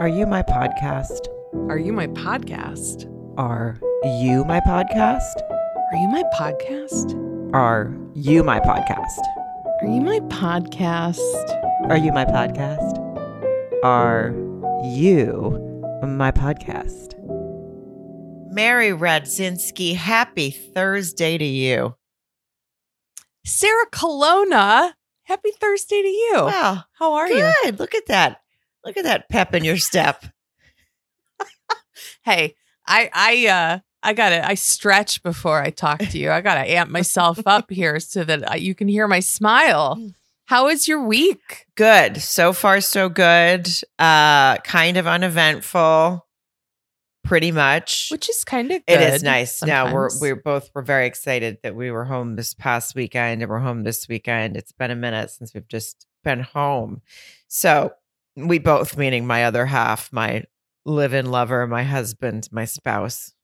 Are You My Podcast? Are You My Podcast? Are You My Podcast? Are You My Podcast? Are You My Podcast? Are You My Podcast? Are You My Podcast? Are You My Podcast? Mary Radzinski, happy Thursday to you. Sarah Colonna, happy Thursday to you. Wow. How are you? Good. Look at that. Look at that pep in your step. Hey, I gotta, I stretch before I talk to you. I gotta amp myself up here so that you can hear my smile. How is your week? Good. So far, so good. Kind of uneventful. Pretty much, which is kind of good. It is nice. Sometimes. Now we're very excited that we were home this past weekend and we're home this weekend. It's been a minute since we've just been home, so we both, meaning my other half, my live-in lover, my husband, my spouse,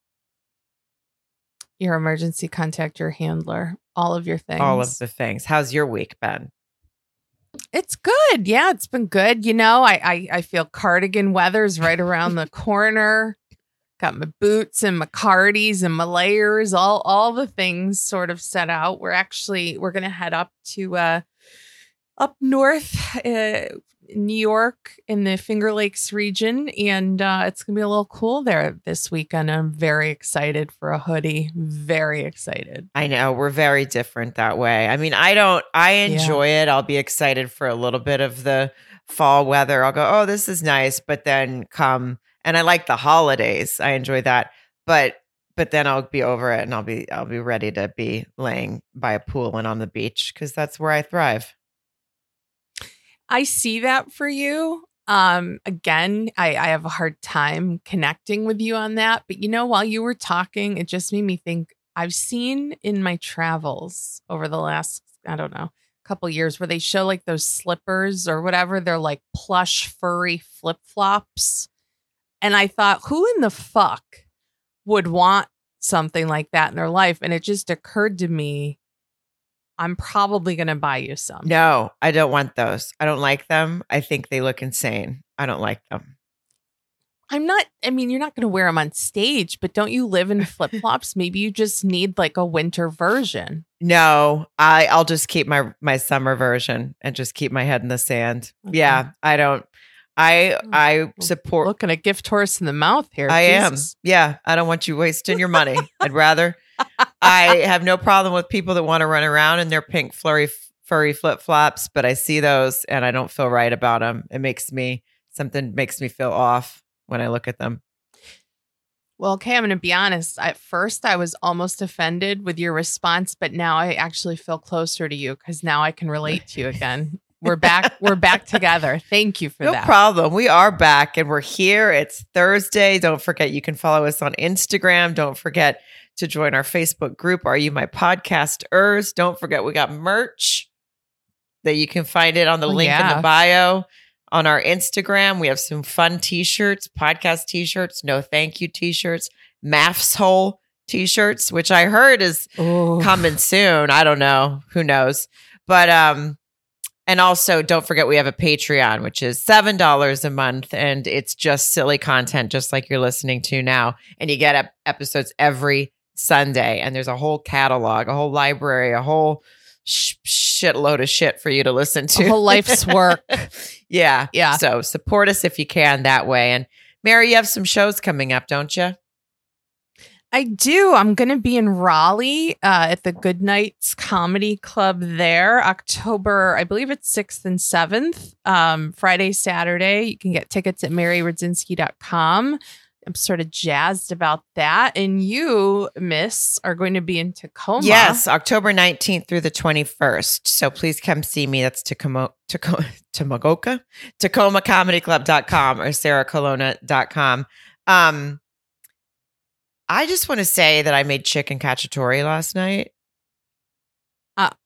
your emergency contact, your handler, all of your things, all of the things. How's your week been? It's good. Yeah, it's been good. You know, I feel cardigan weather's right around the corner. Got my boots and my cardies and my layers, all the things sort of set out. We're going to head up to up north, New York, in the Finger Lakes region. And it's going to be a little cool there this weekend. I'm very excited for a hoodie. Very excited. I know. We're very different that way. I mean, I enjoy it. I'll be excited for a little bit of the fall weather. I'll go, oh, this is nice. But then and I like the holidays. I enjoy that. But then I'll be over it and I'll be ready to be laying by a pool and on the beach because that's where I thrive. I see that for you. Again, I have a hard time connecting with you on that. But, you know, while you were talking, it just made me think I've seen in my travels over the last, I don't know, couple years where they show like those slippers or whatever. They're like plush, furry flip-flops. And I thought, who in the fuck would want something like that in their life? And it just occurred to me, I'm probably going to buy you some. No, I don't want those. I don't like them. I think they look insane. I don't like them. You're not going to wear them on stage, but don't you live in flip-flops? Maybe you just need like a winter version. No, I'll just keep my summer version and just keep my head in the sand. Okay. Yeah, I don't. I support looking a gift horse in the mouth here. I am. Yeah. I don't want you wasting your money. I'd rather. I have no problem with people that want to run around in their pink furry flip flops, but I see those and I don't feel right about them. It makes me feel off when I look at them. Well, okay, I'm going to be honest. At first, I was almost offended with your response, but now I actually feel closer to you because now I can relate to you again. We're back together. Thank you for that. No problem. We are back and we're here. It's Thursday. Don't forget you can follow us on Instagram. Don't forget to join our Facebook group, Are You My Podcasters? Don't forget we got merch that you can find it on the link in the bio on our Instagram. We have some fun t-shirts, podcast t-shirts, no thank you t-shirts, Math's Hole t-shirts, which I heard is coming soon. I don't know. Who knows? But and also, don't forget, we have a Patreon, which is $7 a month, and it's just silly content, just like you're listening to now. And you get episodes every Sunday, and there's a whole catalog, a whole library, a whole shitload of shit for you to listen to. A whole life's work. Yeah. Yeah. So support us if you can that way. And Mary, you have some shows coming up, don't you? I do. I'm going to be in Raleigh at the Good Nights Comedy Club there, October, I believe it's 6th and 7th, Friday, Saturday. You can get tickets at maryradzinski.com. I'm sort of jazzed about that. And you, miss, are going to be in Tacoma. Yes, October 19th through the 21st. So please come see me. That's TacomaComedyClub.com or sarahcolonna.com. I just want to say that I made chicken cacciatore last night.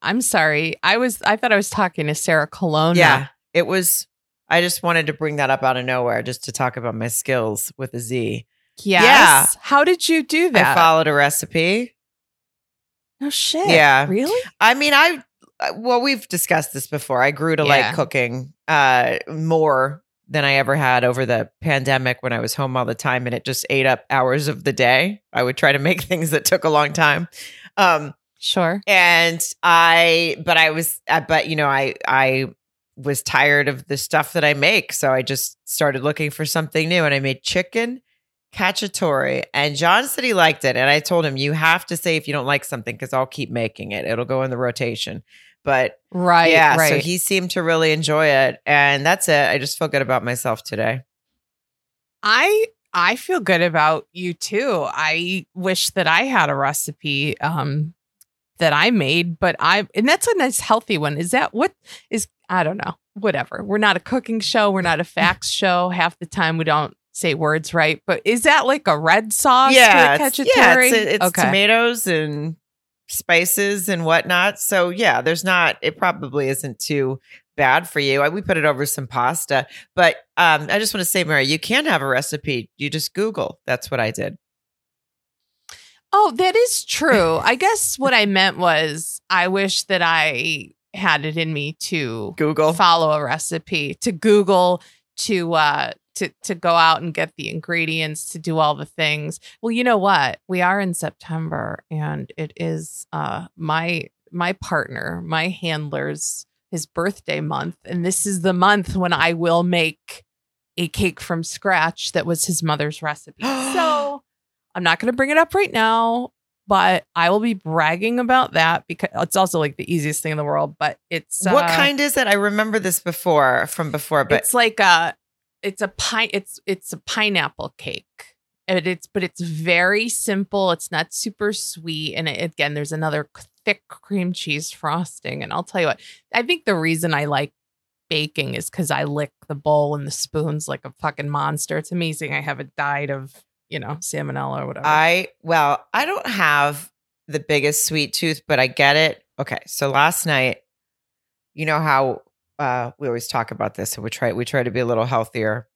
I'm sorry. I thought I was talking to Sarah Colonna. Yeah, it was. I just wanted to bring that up out of nowhere just to talk about my skills with a Z. Yes. Yeah. How did you do that? I followed a recipe. No shit. Yeah. Really? I mean, well, we've discussed this before. I grew to like cooking more than I ever had over the pandemic when I was home all the time, and it just ate up hours of the day. I would try to make things that took a long time. Sure. And I was tired of the stuff that I make. So I just started looking for something new, and I made chicken cacciatore, and John said he liked it. And I told him, you have to say if you don't like something, because I'll keep making it. It'll go in the rotation. But right, yeah, right. So he seemed to really enjoy it. And that's it. I just feel good about myself today. I feel good about you too. I wish that I had a recipe that I made, and that's a nice healthy one. Is that what is, I don't know, whatever. We're not a cooking show. We're not a facts show. Half the time we don't say words right. But is that like a red sauce? Yeah, to a cacciatore? It's tomatoes and spices and whatnot. So yeah, it probably isn't too bad for you. We put it over some pasta, but I just want to say, Mary, you can have a recipe. You just Google. That's what I did. Oh, that is true. I guess what I meant was I wish that I had it in me to Google, follow a recipe, to Google, to go out and get the ingredients, to do all the things. Well, you know what? We are in September, and it is my partner, my handler's, his birthday month. And this is the month when I will make a cake from scratch that was his mother's recipe. So I'm not going to bring it up right now, but I will be bragging about that because it's also like the easiest thing in the world. But it's what kind is it? I remember this before, but it's like a pineapple cake, and it's very simple. It's not super sweet, and again, there's another thick cream cheese frosting. And I'll tell you what, I think the reason I like baking is because I lick the bowl and the spoons like a fucking monster. It's amazing. I haven't died of, salmonella or whatever. I don't have the biggest sweet tooth, but I get it. Okay. So last night, you know how we always talk about this, so we try to be a little healthier.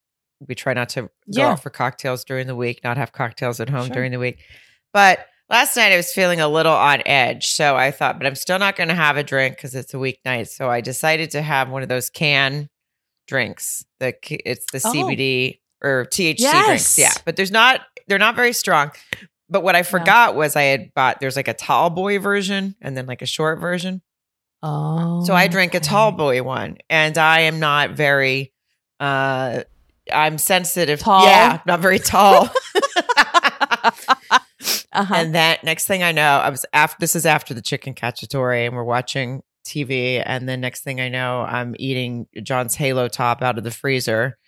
We try not to go out for cocktails during the week, not have cocktails at home during the week. But last night I was feeling a little on edge. So I thought, but I'm still not going to have a drink because it's a weeknight. So I decided to have one of those can drinks. It's the CBD or THC drinks. Yeah. But they're not very strong. But what I forgot was I had bought, there's like a tall boy version and then like a short version. Oh. So I drank a tall boy one, and I am not very, I'm sensitive. Tall? Yeah, not very tall. Uh-huh. And that next thing I know, this is after the chicken cacciatore, and we're watching TV. And then next thing I know, I'm eating John's Halo Top out of the freezer.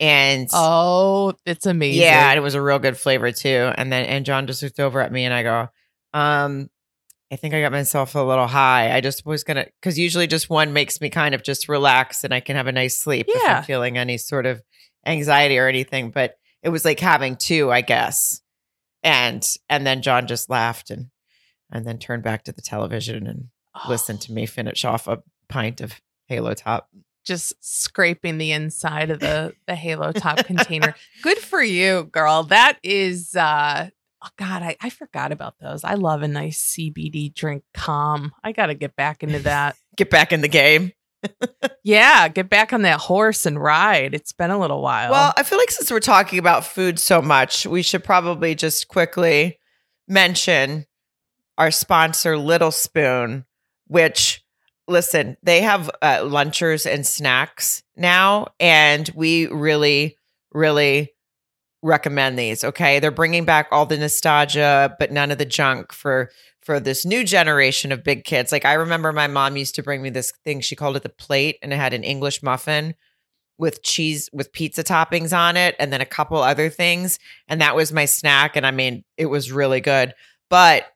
And oh, it's amazing. Yeah, and it was a real good flavor too. And then John just looked over at me, and I go, I think I got myself a little high. I just was gonna, because usually just one makes me kind of just relax, and I can have a nice sleep if I'm feeling any sort of anxiety or anything. But it was like having two, I guess. And then John just laughed and then turned back to the television and listened to me finish off a pint of Halo Top. Just scraping the inside of the Halo Top container. Good for you, girl. That is, I forgot about those. I love a nice CBD drink calm. I got to get back into that. Get back in the game. Yeah, get back on that horse and ride. It's been a little while. Well, I feel like since we're talking about food so much, we should probably just quickly mention our sponsor, Little Spoon, which, listen, they have lunchers and snacks now, and we really, really recommend these. Okay, they're bringing back all the nostalgia, but none of the junk for this new generation of big kids. Like, I remember my mom used to bring me this thing. She called it the plate, and it had an English muffin with cheese, with pizza toppings on it, and then a couple other things. And that was my snack. And I mean, it was really good. But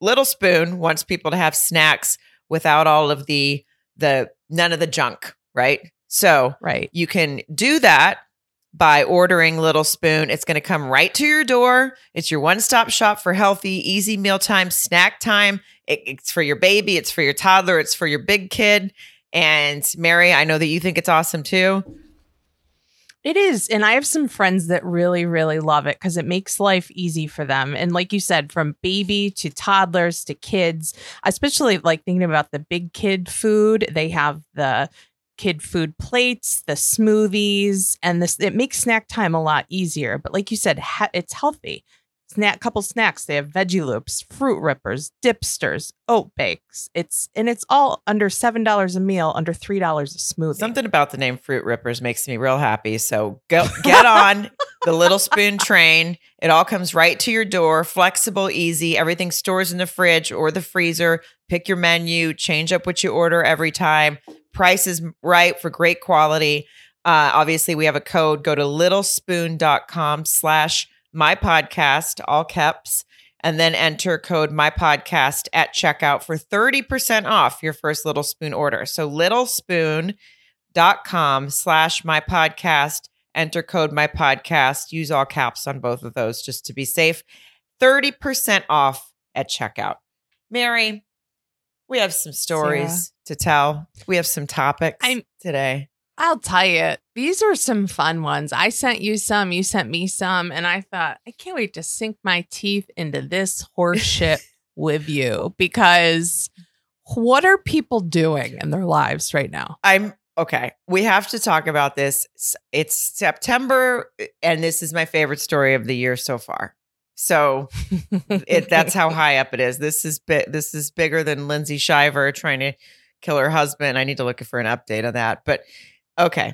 Little Spoon wants people to have snacks without all of the none of the junk, right? So you can do that by ordering Little Spoon. It's going to come right to your door. It's your one-stop shop for healthy, easy mealtime, snack time. It's for your baby. It's for your toddler. It's for your big kid. And Mary, I know that you think it's awesome too. It is. And I have some friends that really, really love it because it makes life easy for them. And like you said, from baby to toddlers to kids, especially like thinking about the big kid food, they have the kid food plates, the smoothies, and this, it makes snack time a lot easier. But like you said, it's healthy. Couple snacks. They have veggie loops, fruit rippers, dipsters, oat bakes. It's all under $7 a meal, under $3 a smoothie. Something about the name Fruit Rippers makes me real happy. So go get on the Little Spoon train. It all comes right to your door. Flexible, easy. Everything stores in the fridge or the freezer. Pick your menu. Change up what you order every time. Price is right for great quality. Obviously, we have a code. Go to littlespoon.com/mypodcast, all caps, and then enter code mypodcast at checkout for 30% off your first Little Spoon order. So littlespoon.com/mypodcast, enter code mypodcast, use all caps on both of those just to be safe. 30% off at checkout. Mary, we have some stories to tell. We have some topics today. I'll tell you, these are some fun ones. I sent you some, you sent me some, and I thought, I can't wait to sink my teeth into this horseshit with you, because what are people doing in their lives right now? Okay, we have to talk about this. It's September, and this is my favorite story of the year so far. So that's how high up it is. This is bigger than Lindsay Shiver trying to kill her husband. I need to look for an update on that, but... Okay.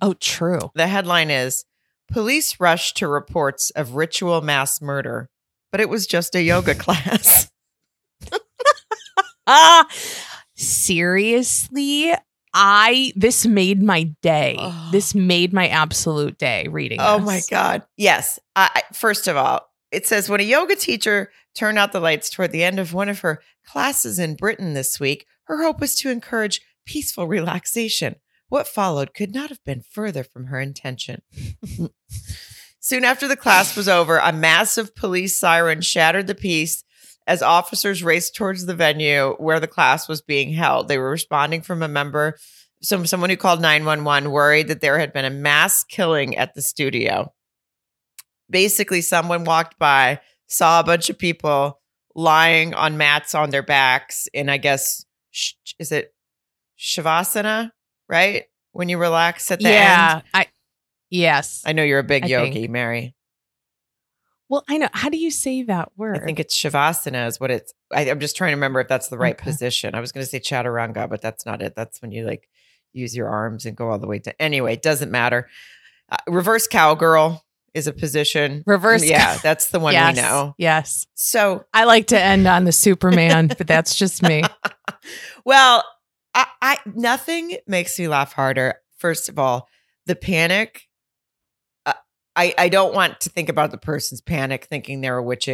Oh, true. The headline is, police rushed to reports of ritual mass murder, but it was just a yoga class. Seriously? This made my day. Oh. This made my absolute day reading this. Oh, my God. Yes. First of all, it says, when a yoga teacher turned out the lights toward the end of one of her classes in Britain this week, her hope was to encourage peaceful relaxation. What followed could not have been further from her intention. Soon after the class was over, a massive police siren shattered the peace as officers raced towards the venue where the class was being held. They were responding from someone who called 911, worried that there had been a mass killing at the studio. Basically, someone walked by, saw a bunch of people lying on mats on their backs in, I guess, is it Shavasana? Right? When you relax at the end. Yes. I know you're a big yogi, think. Mary. Well, I know. How do you say that word? I think it's Shavasana is what it's. I'm just trying to remember if that's the right position. I was going to say Chaturanga, but that's not it. That's when you like use your arms and go all the way to. Anyway, it doesn't matter. Reverse cowgirl is a position. That's the one we know. Yes. So I like to end on the Superman, but that's just me. Well, nothing makes me laugh harder. First of all, the panic. I don't want to think about the person's panic, thinking they're a witch,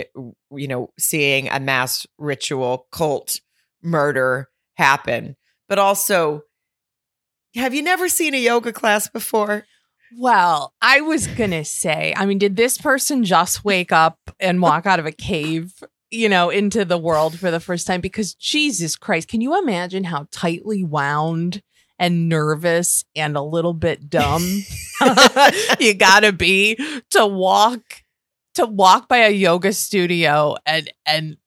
seeing a mass ritual cult murder happen. But also, have you never seen a yoga class before? Well, I was going to say, I mean, did this person just wake up and walk out of a cave? Into the world for the first time, because Jesus Christ, can you imagine how tightly wound and nervous and a little bit dumb you gotta be to walk by a yoga studio and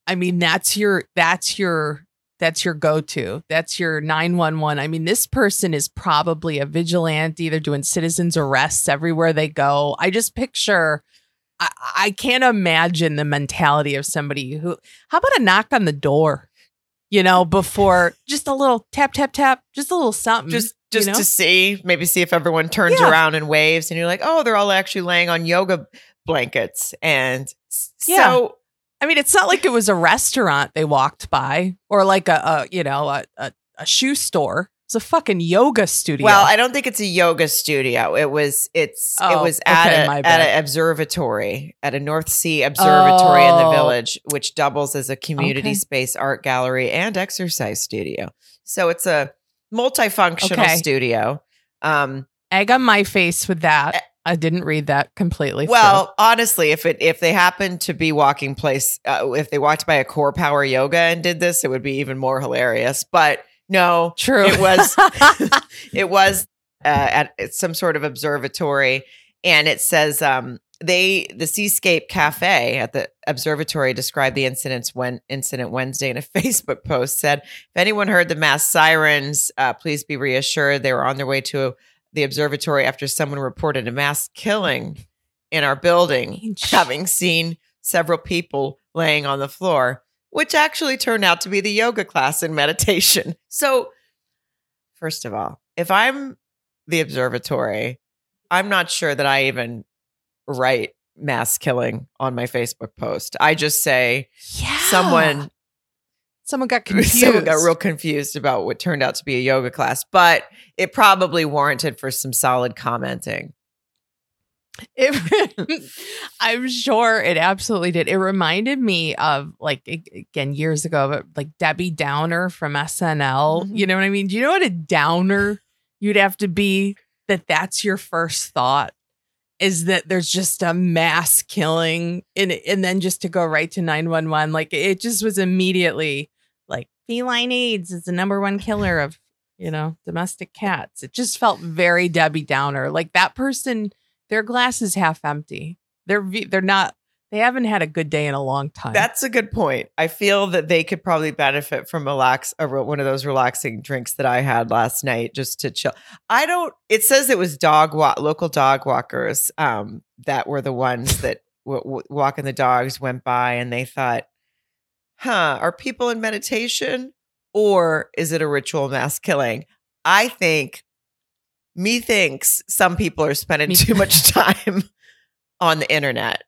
I mean that's your go-to. That's your 911. I mean, this person is probably a vigilante. They're doing citizens arrests everywhere they go. I just picture I can't imagine the mentality of somebody who, how about a knock on the door, before just a little tap, tap, tap, just a little something. Just to see if everyone turns around and waves and you're like, oh, they're all actually laying on yoga blankets. And so, I mean, it's not like it was a restaurant they walked by or like a shoe store. It's a fucking yoga studio. Well, I don't think it's a yoga studio. It was at an observatory, at a North Sea observatory in the village, which doubles as a community space, art gallery, and exercise studio. So it's a multifunctional studio. Egg on my face with that. I didn't read that completely. Well, honestly, if they happened to be walking place, if they walked by a Core Power Yoga and did this, it would be even more hilarious. But no, true. It was at some sort of observatory, and it says The Seascape Cafe at the observatory described the incident Wednesday in a Facebook post, said, if anyone heard the mass sirens, please be reassured they were on their way to the observatory after someone reported a mass killing in our building, having seen several people laying on the floor, which actually turned out to be the yoga class and meditation. So first of all, if I'm the observatory, I'm not sure that I even write mass killing on my Facebook post. I just say someone got confused. Someone got real confused about what turned out to be a yoga class, but it probably warranted for some solid commenting. I'm sure it absolutely did. It reminded me of, like, again, years ago, but like Debbie Downer from SNL. Mm-hmm. You know what I mean? Do you know what a downer you'd have to be that's your first thought? Is that there's just a mass killing and then just to go right to 911. Like, it just was immediately like feline AIDS is the number one killer of, domestic cats. It just felt very Debbie Downer. Like, that person, their glass is half empty. They haven't had a good day in a long time. That's a good point. I feel that they could probably benefit from one of those relaxing drinks that I had last night just to chill. It says it was local dog walkers that were the ones that walking the dogs went by and they thought, are people in meditation or is it a ritual mass killing? I think, methinks, some people are spending too much time on the internet.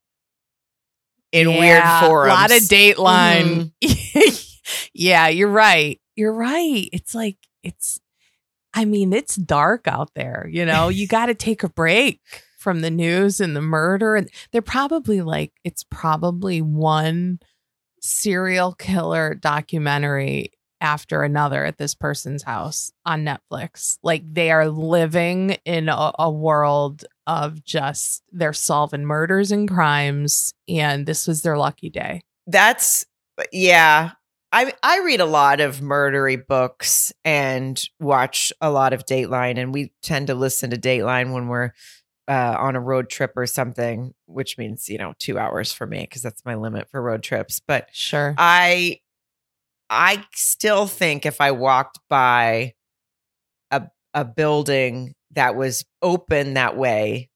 In weird forums. A lot of Dateline. Mm. Yeah, you're right. You're right. It's like, it's dark out there. You got to take a break from the news and the murder. And they're probably like, it's probably one serial killer documentary after another at this person's house on Netflix. Like, they are living in a world of just, they're solving murders and crimes, and this was their lucky day. I read a lot of murdery books and watch a lot of Dateline, and we tend to listen to Dateline when we're on a road trip or something, which means 2 hours for me because that's my limit for road trips. But sure, I still think if I walked by a building that was open that way,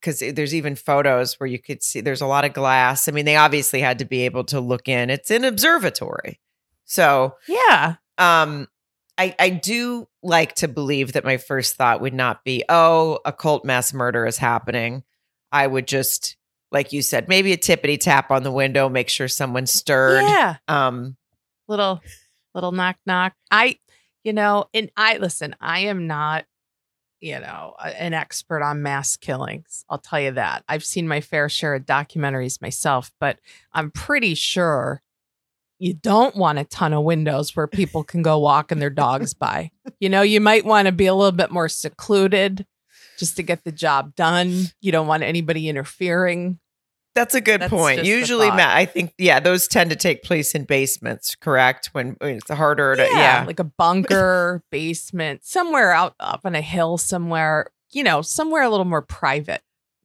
because there's even photos where you could see there's a lot of glass. I mean, they obviously had to be able to look in. It's an observatory. So yeah, I do like to believe that my first thought would not be, a cult mass murder is happening. I would just, like you said, maybe a tippity tap on the window, make sure someone stirred. Yeah. Little knock, knock. I am not, an expert on mass killings. I'll tell you that. I've seen my fair share of documentaries myself, but I'm pretty sure you don't want a ton of windows where people can go walking their dogs by. You might want to be a little bit more secluded just to get the job done. You don't want anybody interfering. That's a good point. Usually, Matt, I think, those tend to take place in basements, correct? When it's harder to, like a bunker, basement, somewhere out up on a hill, somewhere, somewhere a little more private.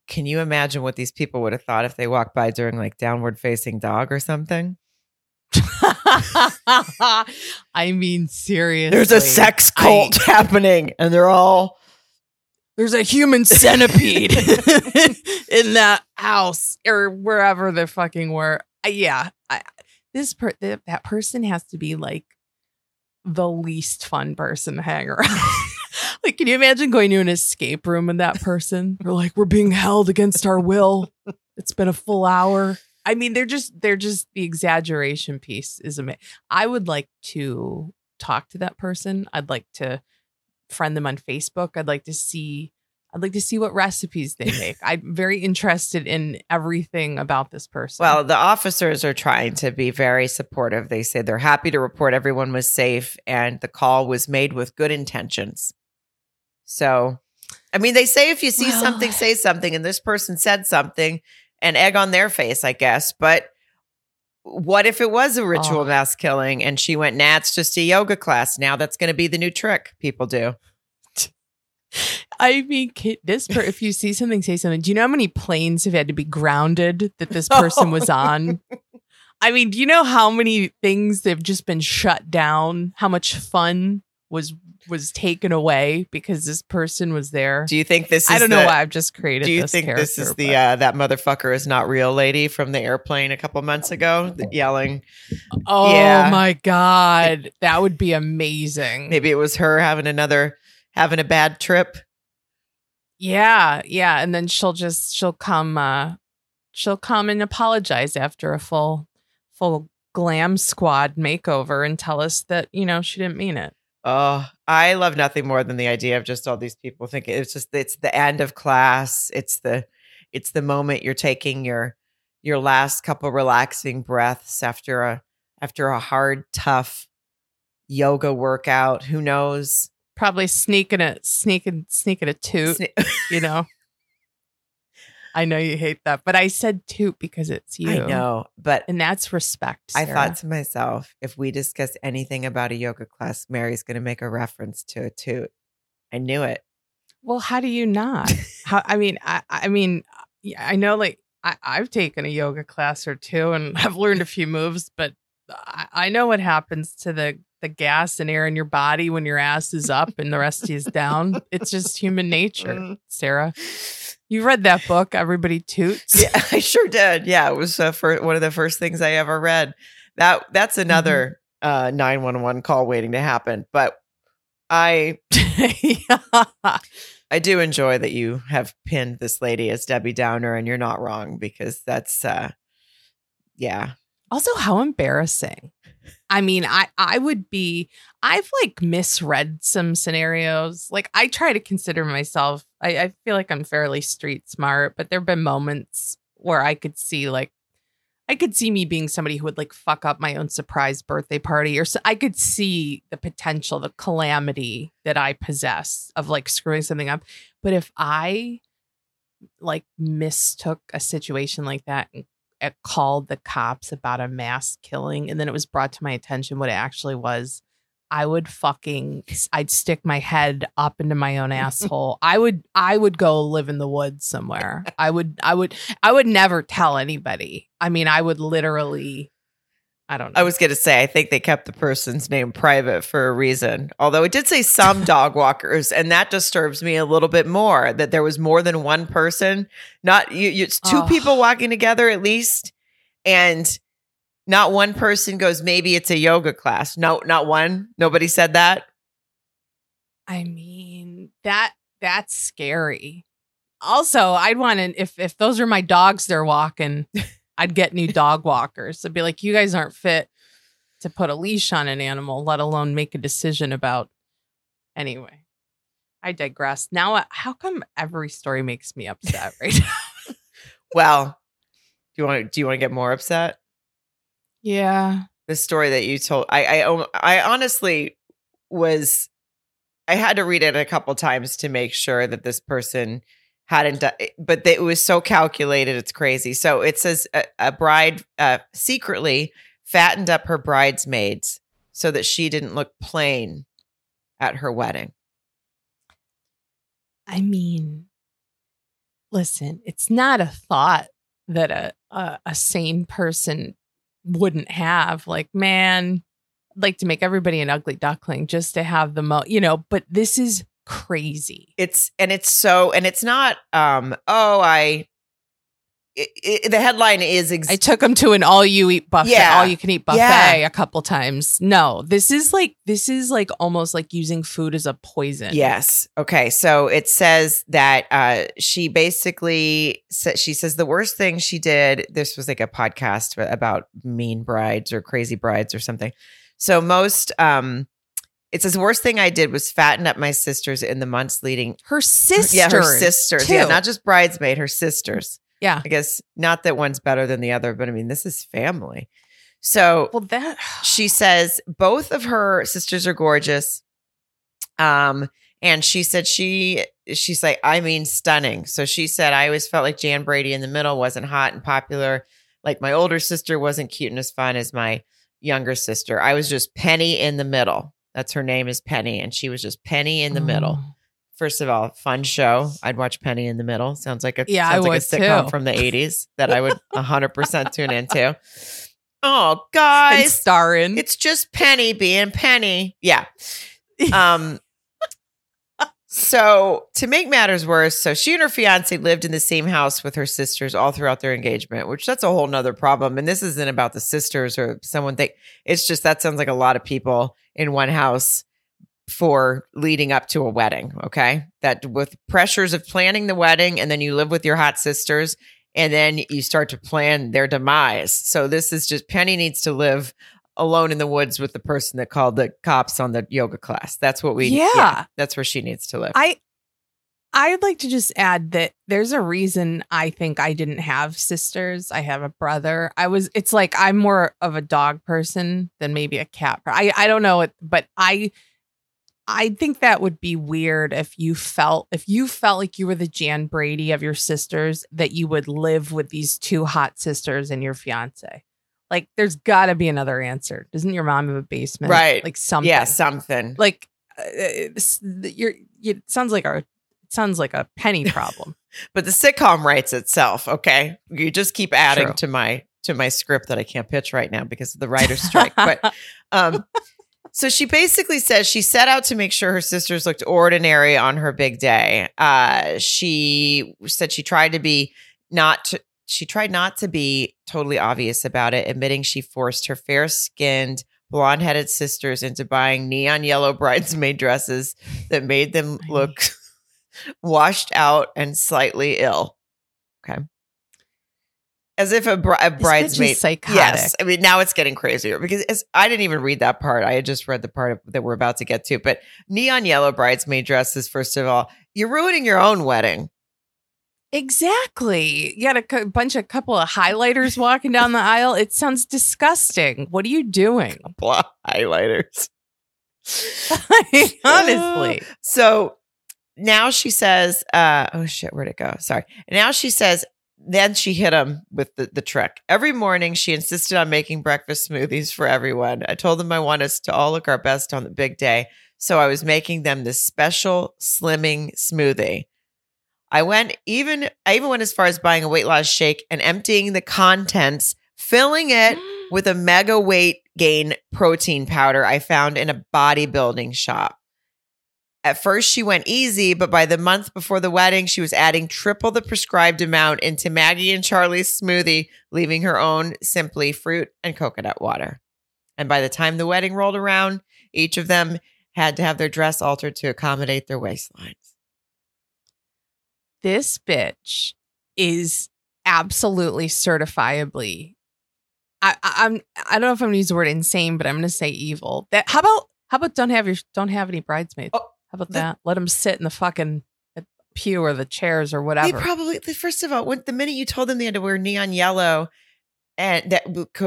Can you imagine what these people would have thought if they walked by during like Downward Facing Dog or something? I mean, seriously. There's a sex cult happening and they're all... There's a human centipede in that house or wherever they fucking were. That person has to be like the least fun person to hang around. Like, can you imagine going to an escape room with that person? They're like, we're being held against our will. It's been a full hour. I mean, they're just the exaggeration piece is amazing. I would like to talk to that person. I'd like to friend them on Facebook. I'd like to see what recipes they make. I'm very interested in everything about this person. Well, the officers are trying to be very supportive. They say they're happy to report everyone was safe and the call was made with good intentions. So, I mean, they say if you see something, say something, and this person said something, an egg on their face, I guess. But what if it was a ritual mass killing and she went, nah, it's just a yoga class. Now that's going to be the new trick people do. I mean, this person, if you see something, say something. Do you know how many planes have had to be grounded that this person was on? I mean, do you know how many things they've just been shut down? How much fun was taken away because this person was there? Do you think this is I don't know why I've just created this. Do you think this is the that motherfucker is not real lady from the airplane a couple months ago yelling? Oh yeah. My God. That would be amazing. Maybe it was her having a bad trip. Yeah. Yeah. And then she'll come and apologize after a full glam squad makeover and tell us that, you know, she didn't mean it. Oh, I love nothing more than the idea of just all these people thinking it's the end of class. It's the moment you're taking your last couple relaxing breaths after a hard, tough yoga workout. Who knows? Probably sneaking a toot, you know. I know you hate that, but I said toot because it's you. I know, and that's respect, Sarah. I thought to myself, if we discuss anything about a yoga class, Mary's going to make a reference to a toot. I knew it. Well, how do you not? I know, like I've taken a yoga class or two, and I've learned a few moves, but I know what happens to the gas and air in your body when your ass is up and the rest is down. It's just human nature, Sarah. You read that book, Everybody Toots? Yeah, I sure did. Yeah, it was one of the first things I ever read. That's another 911 call waiting to happen. But I do enjoy that you have pinned this lady as Debbie Downer, and you're not wrong, because that's, yeah. Also, how embarrassing. I mean, I've like misread some scenarios. Like I try to consider myself, I feel like I'm fairly street smart, but there've been moments where I could see me being somebody who would like fuck up my own surprise birthday party, or so I could see the potential, the calamity that I possess of like screwing something up. But if I like mistook a situation like that and it called the cops about a mass killing, and then it was brought to my attention what it actually was, I'd stick my head up into my own asshole. I would go live in the woods somewhere. I would never tell anybody. I mean, I would literally, I don't know. I was going to say, I think they kept the person's name private for a reason. Although it did say some dog walkers, and that disturbs me a little bit more, that there was more than one person. Not it's two people walking together at least, and not one person goes, maybe it's a yoga class. No, not one. Nobody said that. I mean, that's scary. Also, I'd want to, if those are my dogs they're walking, I'd get new dog walkers. I'd be like, you guys aren't fit to put a leash on an animal, let alone make a decision about. Anyway, I digress. Now, how come every story makes me upset right now? Well, do you want to get more upset? Yeah. The story that you told, I honestly was, I had to read it a couple times to make sure that this person hadn't done, but it was so calculated, it's crazy. So it says a bride secretly fattened up her bridesmaids so that she didn't look plain at her wedding. I mean, listen, it's not a thought that a sane person wouldn't have. Like, man, I'd like to make everybody an ugly duckling just to have the you know, but this is crazy. It's not the headline is I took them to an all you can eat buffet a couple times. No, this is like almost like using food as a poison. Yes. Okay. So it says that she basically says the worst thing she did. This was like a podcast about mean brides or crazy brides or something. So it says, the worst thing I did was fatten up my sisters in the months leading. Her sisters. Yeah, her sisters. Too. Yeah, not just bridesmaid, her sisters. Yeah. I guess not that one's better than the other, but I mean, this is family. So she says both of her sisters are gorgeous. And she said she's like, I mean, stunning. So she said, I always felt like Jan Brady in the middle wasn't hot and popular. Like my older sister wasn't cute and as fun as my younger sister. I was just Penny in the middle. That's her name is Penny. And she was just Penny in the middle. First of all, fun show. I'd watch Penny in the Middle. Sounds like a, sitcom from the 80s that I would 100% tune into. Oh, guys. And starring. It's just Penny being Penny. Yeah. So to make matters worse, so she and her fiance lived in the same house with her sisters all throughout their engagement, which that's a whole nother problem. And this isn't about the sisters or someone think it's just, that sounds like a lot of people in one house for leading up to a wedding. Okay. That with pressures of planning the wedding, and then you live with your hot sisters, and then you start to plan their demise. So this is just, Penny needs to live alone in the woods with the person that called the cops on the yoga class. That's what we, that's where she needs to live. I'd like to just add that there's a reason I think I didn't have sisters. I have a brother. It's like, I'm more of a dog person than maybe a cat. I don't know it, but I think that would be weird if you felt like you were the Jan Brady of your sisters, that you would live with these two hot sisters and your fiance. Like, there's got to be another answer. Doesn't your mom have a basement? Right. Like something. Yeah, something. Like it sounds like a Penny problem. But the sitcom writes itself. Okay, you just keep adding True. to my script that I can't pitch right now because of the writer's strike. But so she basically says she set out to make sure her sisters looked ordinary on her big day. She said she tried to be not to be totally obvious about it, admitting she forced her fair-skinned, blonde-headed sisters into buying neon yellow bridesmaid dresses that made them look washed out and slightly ill. Okay. As if a bridesmaid. Psychotic. Yes. I mean, now it's getting crazier because I didn't even read that part. I had just read the part that we're about to get to. But neon yellow bridesmaid dresses, first of all, you're ruining your own wedding. Exactly. You had a couple of highlighters walking down the aisle. It sounds disgusting. What are you doing? A couple of highlighters. Honestly. So now she says, oh shit, where'd it go? Sorry. Now she says, then she hit him with the trick. Every morning, she insisted on making breakfast smoothies for everyone. I told them I want us to all look our best on the big day. So I was making them this special slimming smoothie. I even went as far as buying a weight loss shake and emptying the contents, filling it with a mega weight gain protein powder I found in a bodybuilding shop. At first, she went easy, but by the month before the wedding, she was adding triple the prescribed amount into Maggie and Charlie's smoothie, leaving her own simply fruit and coconut water. And by the time the wedding rolled around, each of them had to have their dress altered to accommodate their waistlines. This bitch is absolutely certifiably. I don't know if I'm going to use the word insane, but I'm going to say evil. That how about don't have any bridesmaids? Oh, how about that? Let them sit in the fucking pew or the chairs or whatever. They first of all, the minute you told them they had to wear neon yellow, and that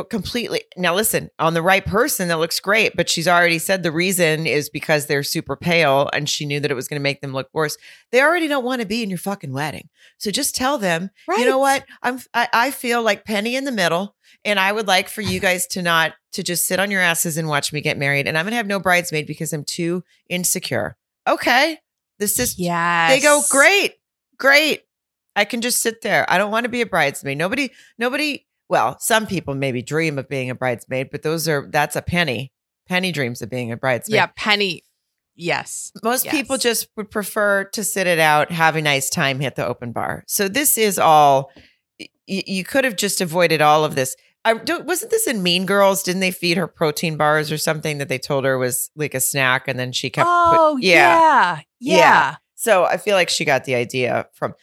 completely. Now listen, on the right person, that looks great, but she's already said the reason is because they're super pale, and she knew that it was going to make them look worse. They already don't want to be in your fucking wedding, so just tell them, right. You know what? I feel like Penny in the Middle, and I would like for you guys to just sit on your asses and watch me get married, and I'm gonna have no bridesmaid because I'm too insecure. Okay, this is They go great. I can just sit there. I don't want to be a bridesmaid. Nobody. Well, some people maybe dream of being a bridesmaid, but that's a Penny. Penny dreams of being a bridesmaid. Yeah, Penny. Yes. Most people just would prefer to sit it out, have a nice time, hit the open bar. So this is all, you could have just avoided all of this. Wasn't this in Mean Girls? Didn't they feed her protein bars or something that they told her was like a snack, and then she kept. Oh, yeah. So I feel like she got the idea from.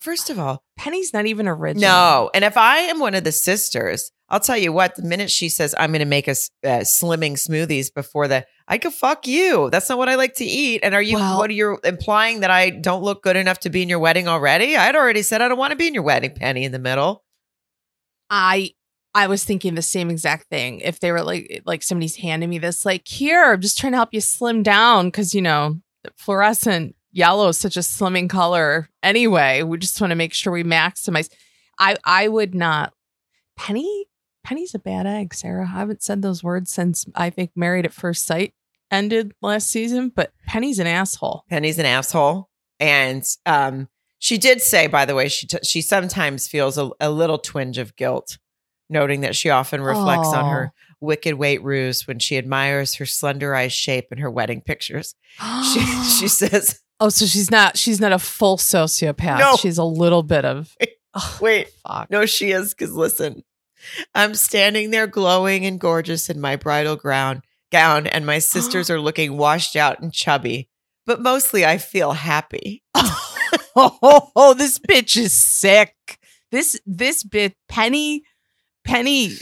First of all, Penny's not even original. No. And if I am one of the sisters, I'll tell you what, the minute she says, I'm going to make us slimming smoothies before that, I go, fuck you. That's not what I like to eat. And what are you implying, that I don't look good enough to be in your wedding already? I'd already said I don't want to be in your wedding, Penny in the Middle. I was thinking the same exact thing. If they were like somebody's handing me this, like, here, I'm just trying to help you slim down because, you know, fluorescent yellow is such a slimming color. Anyway, we just want to make sure we maximize. I would not. Penny's a bad egg, Sarah. I haven't said those words since, I think, Married at First Sight. ended last season, but Penny's an asshole. Penny's an asshole. And she did say, by the way, she sometimes feels a little twinge of guilt, noting that she often reflects on her wicked weight ruse when she admires her slenderized shape in her wedding pictures. She says... Oh, so she's not a full sociopath. No. She's a little bit of... Wait. Fuck. No, she is, because listen, I'm standing there glowing and gorgeous in my bridal gown, and my sisters are looking washed out and chubby, but mostly I feel happy. This bitch is sick. This bitch, Penny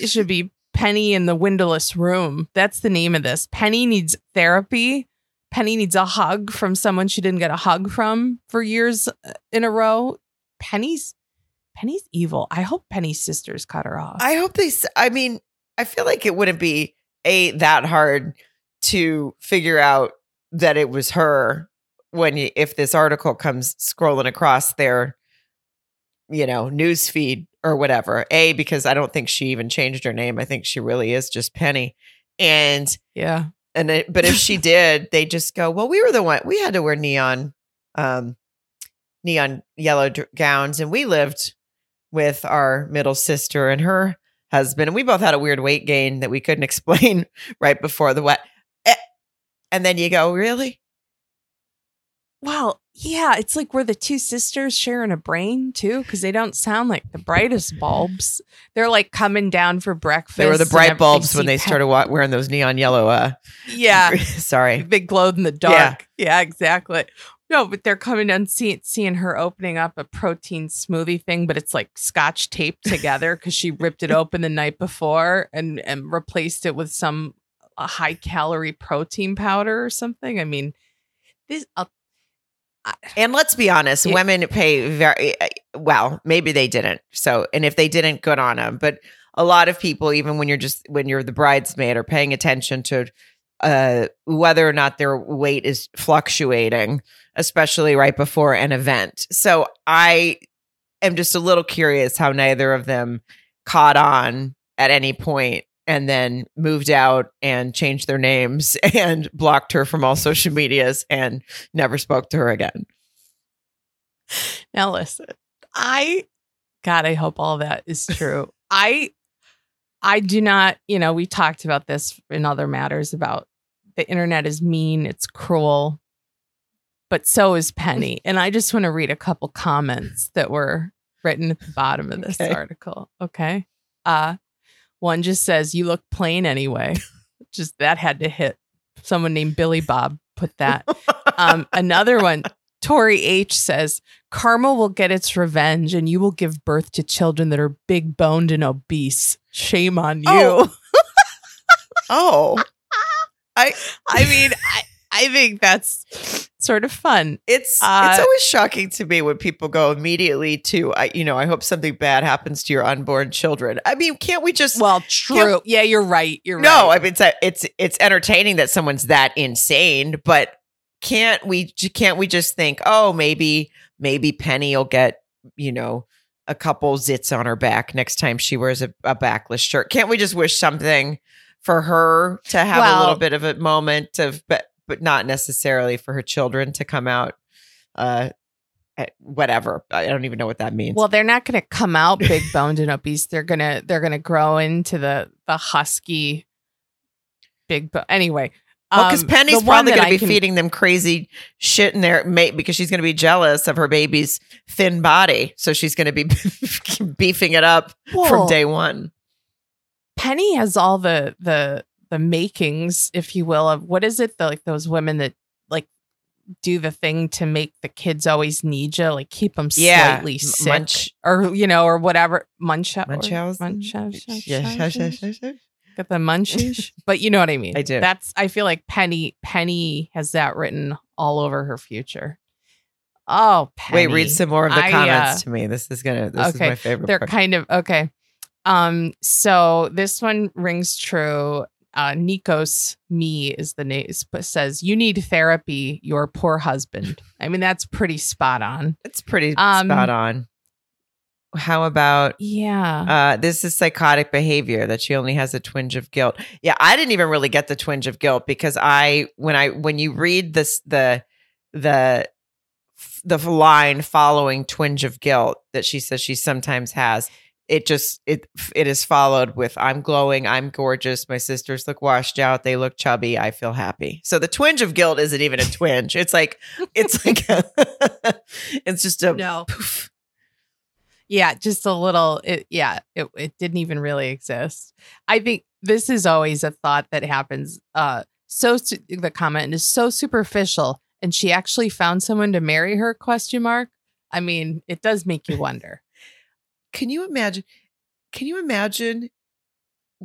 should be Penny in the Windowless Room. That's the name of this. Penny needs therapy. Penny needs a hug from someone she didn't get a hug from for years in a row. Penny's evil. I hope Penny's sisters cut her off. I hope I feel like it wouldn't be that hard to figure out that it was her if this article comes scrolling across their, news feed or whatever. Because I don't think she even changed her name. I think she really is just Penny. And yeah. But if she did, they just go, well, we were the one, we had to wear neon yellow gowns, and we lived with our middle sister and her husband, and we both had a weird weight gain that we couldn't explain right before the wet. And then you go, really? Well, yeah, it's like we're the two sisters sharing a brain too, because they don't sound like the brightest bulbs. They're like coming down for breakfast. They were the bright bulbs when they started wearing those neon yellow. Yeah, sorry, they glowed in the dark. Yeah exactly. No, but they're coming down seeing her opening up a protein smoothie thing, but it's like scotch taped together because she ripped it open the night before and replaced it with some high calorie protein powder or something. I mean, this. And let's be honest, women pay very well. Maybe they didn't. So, and if they didn't, good on them. But a lot of people, even when you're the bridesmaid, are paying attention to whether or not their weight is fluctuating, especially right before an event. So I am just a little curious how neither of them caught on at any point and then moved out and changed their names and blocked her from all social medias and never spoke to her again. Now, listen, I hope all that is true. I do not, we talked about this in other matters about the internet is mean, it's cruel. But so is Penny. And I just want to read a couple comments that were written at the bottom of this article. Okay. One just says, you look plain anyway. Just that had to hit. Someone named Billy Bob put that. Another one, Tori H says, karma will get its revenge and you will give birth to children that are big boned and obese. Shame on you. Oh. I think that's sort of fun. It's always shocking to me when people go immediately to, I hope something bad happens to your unborn children. I mean, can't we just... Well, true. Yeah, you're right. No, I mean, it's entertaining that someone's that insane, but can't we just think, oh, maybe Penny will get, a couple zits on her back next time she wears a backless shirt. Can't we just wish something for her to have a little bit of a moment of... But not necessarily for her children to come out, whatever. I don't even know what that means. Well, they're not going to come out big boned and obese. They're gonna grow into the husky big bone. Anyway, because Penny's probably going to be feeding them crazy shit in their mate because she's going to be jealous of her baby's thin body, so she's going to be beefing it up from day one. Penny has all the makings, if you will, of what is it? Like those women that like do the thing to make the kids always need you, like keep them slightly sick or whatever. Munchausen. Got the munchies, but you know what I mean? I do. I feel like Penny has that written all over her future. Oh, Penny. Wait, read some more of the comments to me. This is my favorite. They're part. Kind of, okay. So this one rings true. Nikos Me is the name, says, you need therapy, your poor husband. I mean, that's pretty spot on. It's pretty spot on. How about, this is psychotic behavior that she only has a twinge of guilt. Yeah. I didn't even really get the twinge of guilt because when you read this, the line following twinge of guilt that she says she sometimes has, it is followed with, I'm glowing. I'm gorgeous. My sisters look washed out. They look chubby. I feel happy. So the twinge of guilt isn't even a twinge. It's like, it's just a no. Poof. Yeah, just a little. It didn't even really exist. I think this is always a thought that happens. The comment is so superficial, and she actually found someone to marry her? ? I mean, it does make you wonder. Can you imagine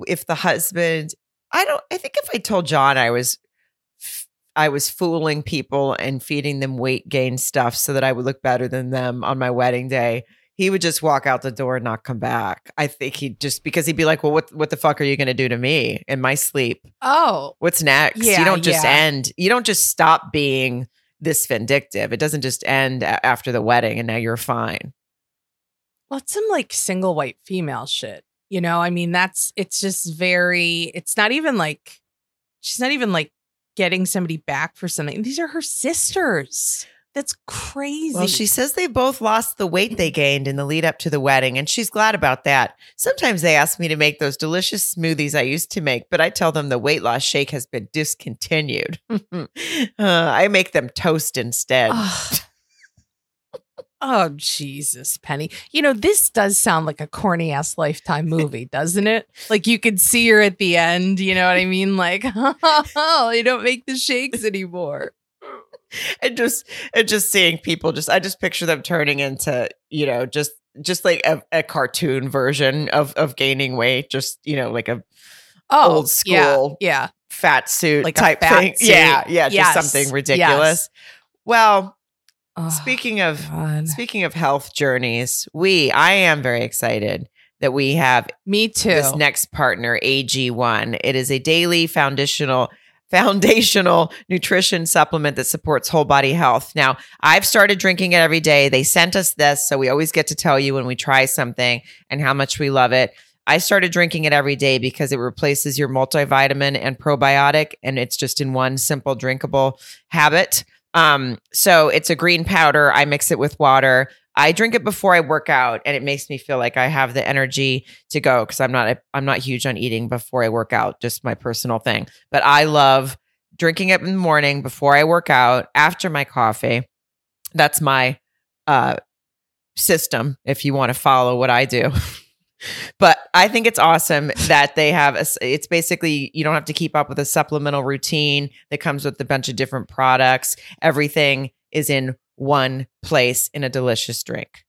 if the husband? I think if I told John I was fooling people and feeding them weight gain stuff so that I would look better than them on my wedding day, he would just walk out the door and not come back. I think because he'd be like, well, what the fuck are you going to do to me in my sleep? Oh, what's next? Yeah, you don't just end. You don't just stop being this vindictive. It doesn't just end after the wedding and now you're fine. Well, it's some like single white female shit. You know, I mean, it's not even like, she's not even like getting somebody back for something. These are her sisters. That's crazy. Well, she says they both lost the weight they gained in the lead up to the wedding, and she's glad about that. Sometimes they ask me to make those delicious smoothies I used to make, but I tell them the weight loss shake has been discontinued. I make them toast instead. Oh, Jesus, Penny. You know, this does sound like a corny ass Lifetime movie, doesn't it? Like you could see her at the end. You know what I mean? Like, you don't make the shakes anymore. And just seeing people I just picture them turning into, you know, just like a cartoon version of gaining weight, just, you know, like a old school fat suit like type thing. Suit. Yeah. Yes. Just something ridiculous. Yes. Well, speaking of health journeys, I am very excited that we have this next partner, AG1. It is a daily foundational nutrition supplement that supports whole body health. Now, I've started drinking it every day. They sent us this, so we always get to tell you when we try something and how much we love it. I started drinking it every day because it replaces your multivitamin and probiotic, and it's just in one simple drinkable habit. So it's a green powder. I mix it with water. I drink it before I work out, and it makes me feel like I have the energy to go because I'm not huge on eating before I work out, just my personal thing. But I love drinking it in the morning before I work out, after my coffee. That's my system, if you want to follow what I do. But I think it's awesome that they have it's basically you don't have to keep up with a supplemental routine that comes with a bunch of different products. Everything is in one place in a delicious drink.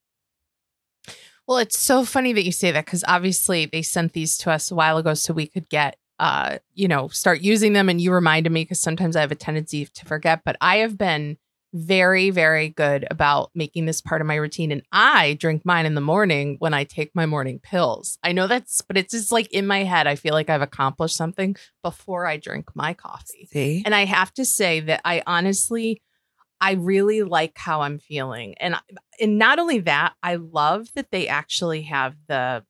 Well, it's so funny that you say that because obviously they sent these to us a while ago so we could get, start using them. And you reminded me because sometimes I have a tendency to forget, but I have been very, very good about making this part of my routine. And I drink mine in the morning when I take my morning pills. I know but it's just like in my head, I feel like I've accomplished something before I drink my coffee. See? And I have to say that I really like how I'm feeling. And not only that, I love that they actually have the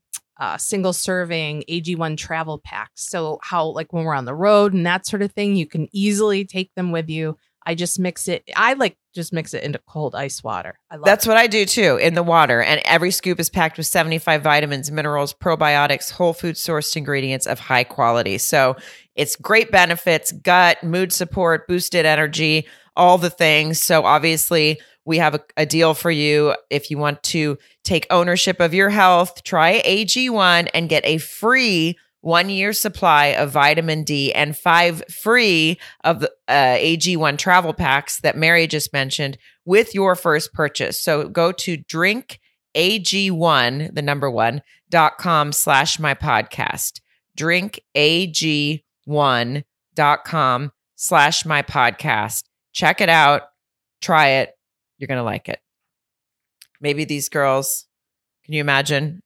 single serving AG1 travel packs. So how like when we're on the road and that sort of thing, you can easily take them with you. I just mix it. I just mix it into cold ice water. That's what I do too, in the water. And every scoop is packed with 75 vitamins, minerals, probiotics, whole food sourced ingredients of high quality. So it's great benefits, gut, mood support, boosted energy, all the things. So obviously we have a deal for you. If you want to take ownership of your health, try AG1 and get a free 1-year supply of vitamin D and 5 free of the AG1 travel packs that Mary just mentioned with your first purchase. So go to drinkag1, the number 1.com /my podcast. Drinkag1.com /my podcast. Check it out. Try it. You're going to like it. Maybe these girls, can you imagine?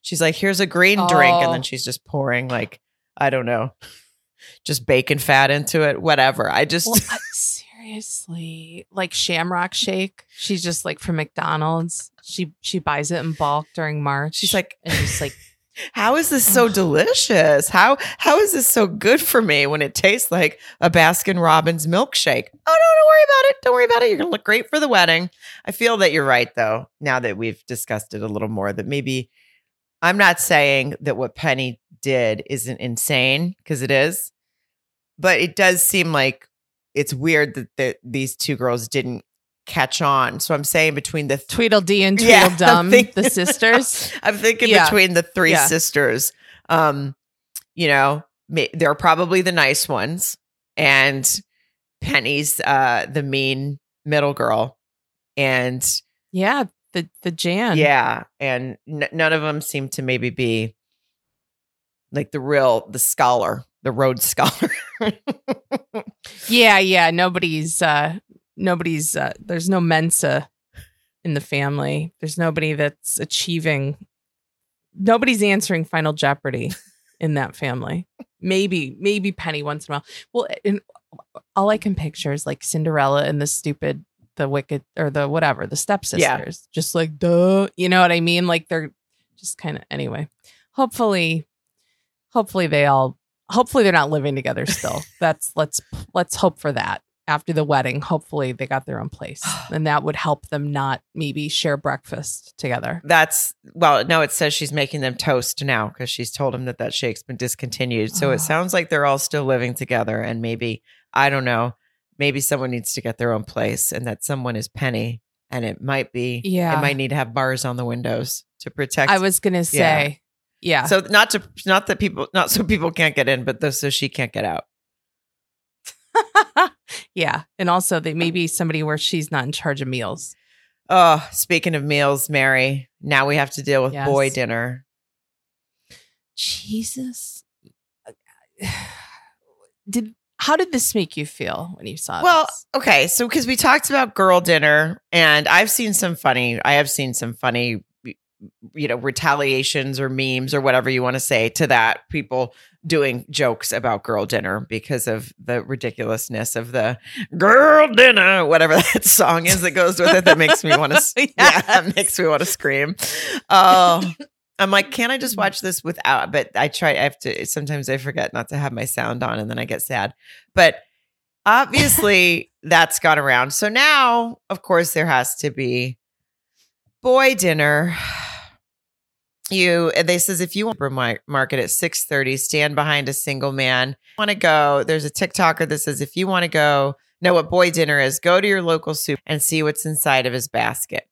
She's like, here's a green drink. And then she's just pouring like, I don't know, just bacon fat into it, whatever. I just, well, Seriously. Like Shamrock Shake. She's just like from McDonald's. She buys it in bulk during March. She's like, and just like, how is this so delicious? How is this so good for me when it tastes like a Baskin-Robbins milkshake? Oh, no, don't worry about it. Don't worry about it. You're going to look great for the wedding. I feel that you're right, though, now that we've discussed it a little more, that maybe I'm not saying that what Penny did isn't insane, because it is, but it does seem like it's weird that these two girls didn't catch on. So I'm saying between the Tweedledee and Tweedledum, the sisters. I'm thinking between the three sisters, you know, they're probably the nice ones, and Penny's the mean middle girl, and the Jan. Yeah, and none of them seem to maybe be like the scholar, the Rhodes Scholar. Nobody's there's no Mensa in the family. There's nobody that's nobody's answering Final Jeopardy in that family. Maybe Penny once in a while. Well, all I can picture is like Cinderella and the wicked, or the whatever, the stepsisters. Yeah. Just like, duh, you know what I mean? Like they're just kind of, anyway, hopefully they're not living together still. Let's hope for that. After the wedding, hopefully they got their own place, and that would help them not maybe share breakfast together. It says she's making them toast now because she's told them that shake's been discontinued. So it sounds like they're all still living together, and maybe, I don't know, maybe someone needs to get their own place, and that someone is Penny, and it might be, it might need to have bars on the windows to protect. I was going to say, yeah. So not so people can't get in, but so she can't get out. Yeah. And also they may be somebody where she's not in charge of meals. Oh, speaking of meals, Mary, now we have to deal with boy dinner. Jesus. How did this make you feel when you saw this? Well, okay. So, because we talked about girl dinner, and I have seen some funny, you know, retaliations or memes or whatever you want to say to that, people doing jokes about girl dinner because of the ridiculousness of the girl dinner, whatever that song is that goes with it, that makes me want to scream. I'm like, can't I just watch this without, but sometimes I forget not to have my sound on, and then I get sad. But obviously that's gone around. So now, of course, there has to be boy dinner. They says, if you want to market at 6:30, stand behind a single man. Want to go? There's a TikToker that says, if you want to go know what boy dinner is, go to your local soup and see what's inside of his basket.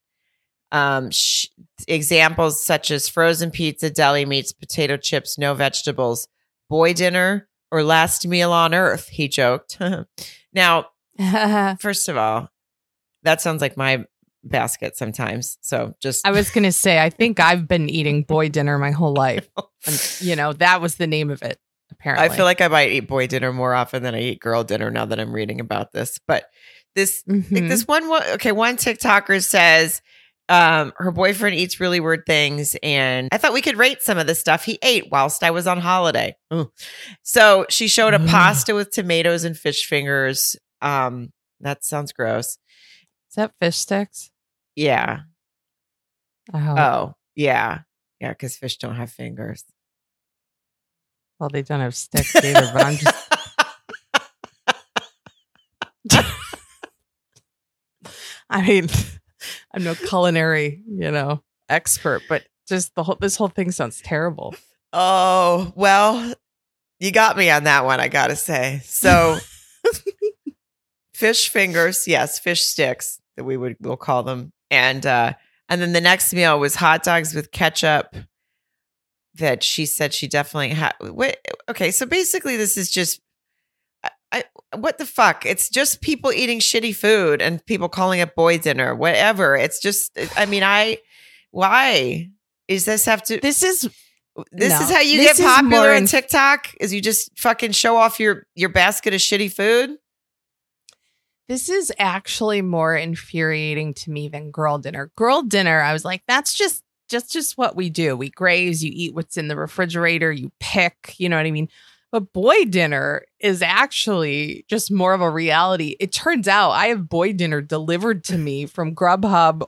Examples such as frozen pizza, deli meats, potato chips, no vegetables. Boy dinner or last meal on earth, he joked. Now, first of all, that sounds like my basket sometimes. So I was going to say, I think I've been eating boy dinner my whole life. And, you know, that was the name of it, apparently. I feel like I might eat boy dinner more often than I eat girl dinner now that I'm reading about this. But one TikToker says her boyfriend eats really weird things, and I thought we could rate some of the stuff he ate whilst I was on holiday. Ooh. So she showed a pasta with tomatoes and fish fingers. That sounds gross. Is that fish sticks? Yeah. Oh, yeah. Yeah, because fish don't have fingers. Well, they don't have sticks either, but I'm just... I mean, I'm no culinary, you know, expert, but just this whole thing sounds terrible. Oh, well, you got me on that one, I gotta say. So... Fish fingers, yes, fish sticks that we'll call them, and then the next meal was hot dogs with ketchup. That she said she definitely had. Okay, so basically this is just, what the fuck? It's just people eating shitty food and people calling it boy dinner, whatever. It's just, why is this have to? This is how you get popular on TikTok? Is you just fucking show off your basket of shitty food? This is actually more infuriating to me than girl dinner. Girl dinner, I was like, that's just what we do. We graze, you eat what's in the refrigerator, you pick, you know what I mean? But boy dinner is actually just more of a reality. It turns out I have boy dinner delivered to me from Grubhub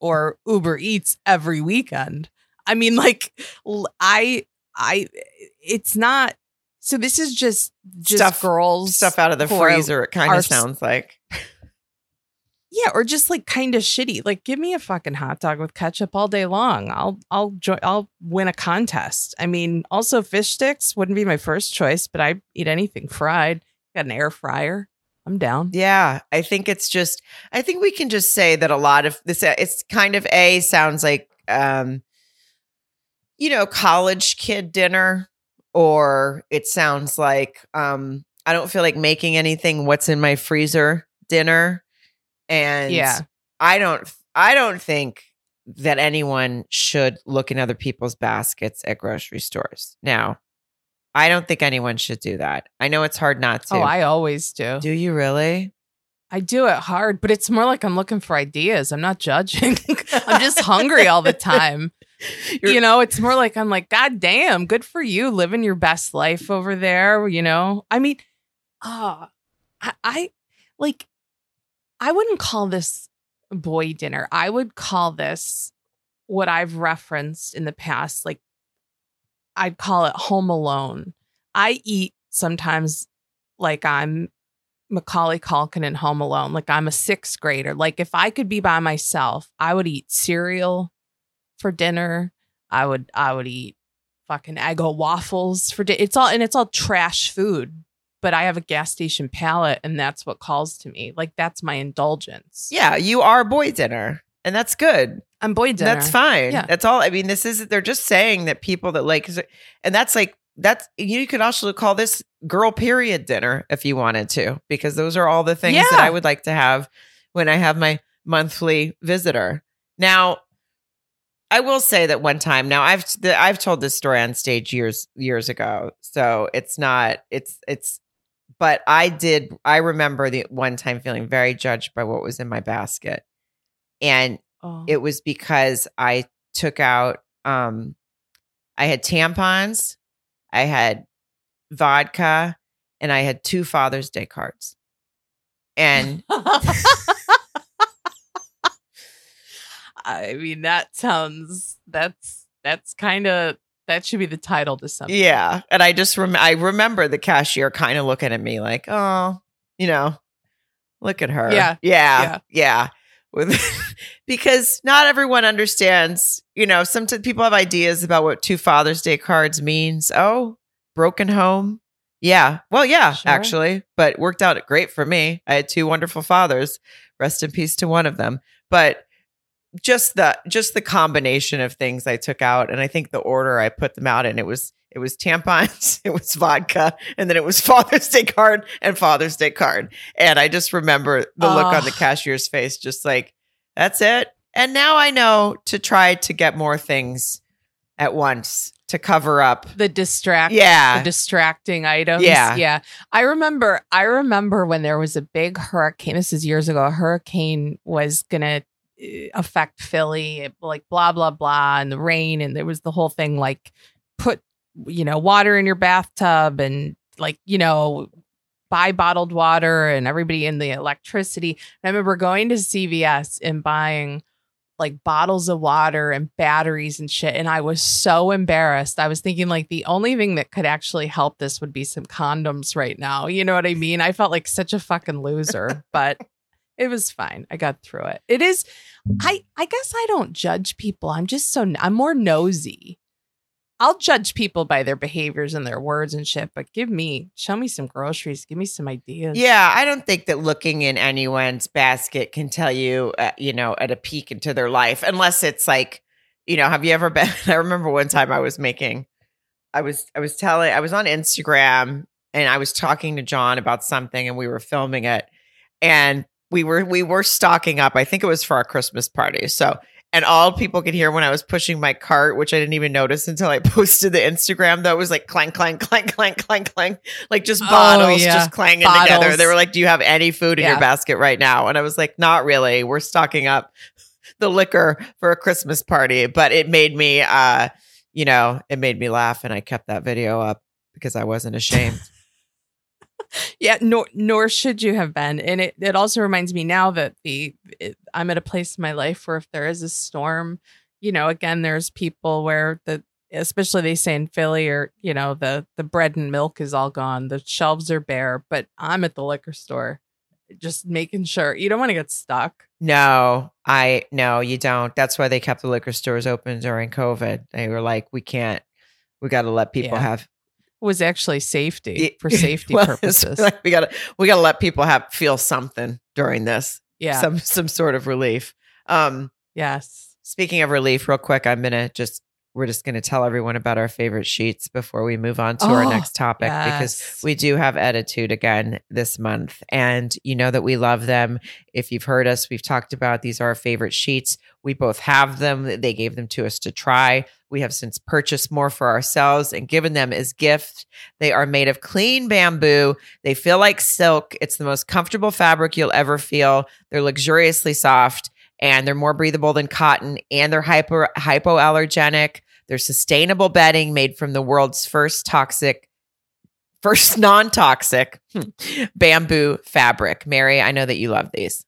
or Uber Eats every weekend. I mean, like, I it's not. So this is just girls stuff out of the freezer. It kind of sounds like. Yeah, or just like kind of shitty. Like, give me a fucking hot dog with ketchup all day long. I'll win a contest. I mean, also fish sticks wouldn't be my first choice, but I eat anything fried. Got an air fryer. I'm down. Yeah, I think it's just. I think we can just say that a lot of this. It's kind of sounds like, college kid dinner, or it sounds like I don't feel like making anything. What's in my freezer dinner. And yeah. I don't think that anyone should look in other people's baskets at grocery stores. Now, I don't think anyone should do that. I know it's hard not to. Oh, I always do. Do you really? I do it hard, but it's more like I'm looking for ideas. I'm not judging. I'm just hungry all the time. It's more like I'm like, God damn, good for you living your best life over there. You know, I mean, I wouldn't call this boy dinner. I would call this what I've referenced in the past. Like, I'd call it Home Alone. I eat sometimes like I'm Macaulay Culkin in Home Alone. Like I'm a sixth grader. Like if I could be by myself, I would eat cereal for dinner. I would eat fucking Eggo waffles for dinner. It's all trash food. But I have a gas station palate, and that's what calls to me. Like, that's my indulgence. Yeah, you are boy dinner, and that's good. I'm boy dinner. That's fine. Yeah. That's all. I mean, they're just saying that people that like, and that's like, you could also call this girl period dinner if you wanted to, because those are all the things that I would like to have when I have my monthly visitor. Now, I will say that one time. Now I've told this story on stage years ago, so it's not it's. But I remember the one time feeling very judged by what was in my basket. And it was because I took out, I had tampons, I had vodka, and I had 2 Father's Day cards. And I mean, that's kind of. That should be the title to something. Yeah. And I just remember the cashier kind of looking at me like, oh, look at her. Yeah. Because not everyone understands, sometimes people have ideas about what 2 Father's Day cards means. Oh, broken home. Yeah. Well, yeah, sure. Actually, but it worked out great for me. I had 2 wonderful fathers. Rest in peace to one of them. But just the combination of things I took out, and I think the order I put them out in, it was tampons, it was vodka, and then it was Father's Day card. And I just remember the look on the cashier's face, just like, that's it. And now I know to try to get more things at once to cover up the distracting items. Yeah. I remember when there was a big hurricane. This is years ago. A hurricane was gonna affect Philly, like blah blah blah, and the rain, and there was the whole thing like put water in your bathtub and like buy bottled water and everybody in the electricity. And I remember going to CVS and buying like bottles of water and batteries and shit, and I was so embarrassed. I was thinking like the only thing that could actually help this would be some condoms right now. You know what I mean? I felt like such a fucking loser, but it was fine. I got through it. It is. I guess I don't judge people. I'm more nosy. I'll judge people by their behaviors and their words and shit. But show me some groceries. Give me some ideas. Yeah. I don't think that looking in anyone's basket can tell you, at a peek into their life, unless it's like, have you ever been? I remember one time I was on Instagram and I was talking to John about something and we were filming it, and we were stocking up. I think it was for our Christmas party. So, and all people could hear when I was pushing my cart, which I didn't even notice until I posted the Instagram, though, it was like clank, clank, clank, clank, clank, clank, like just bottles just clanging together. They were like, do you have any food in your basket right now? And I was like, not really. We're stocking up the liquor for a Christmas party. But it made me laugh. And I kept that video up. because I wasn't ashamed. Yeah, nor should you have been. And it also reminds me now that I'm at a place in my life where if there is a storm, you know, again, there's people where especially they say in Philly, or, you know, the bread and milk is all gone. The shelves are bare, but I'm at the liquor store just making sure you don't want to get stuck. No, you don't. That's why they kept the liquor stores open during COVID. They were like, we got to let people have. Was actually for safety well, purposes. Like we gotta let people feel something during this. Yeah. Some sort of relief. Yes. Speaking of relief, real quick, we're just gonna tell everyone about our favorite sheets before we move on to our next topic, because we do have Ettitude again this month. And you know that we love them. If you've heard us, we've talked about these are our favorite sheets. We both have them. They gave them to us to try. We have since purchased more for ourselves and given them as gifts. They are made of clean bamboo. They feel like silk. It's the most comfortable fabric you'll ever feel. They're luxuriously soft, and they're more breathable than cotton, and they're hypoallergenic. They're sustainable bedding made from the world's first non-toxic bamboo fabric. Mary, I know that you love these.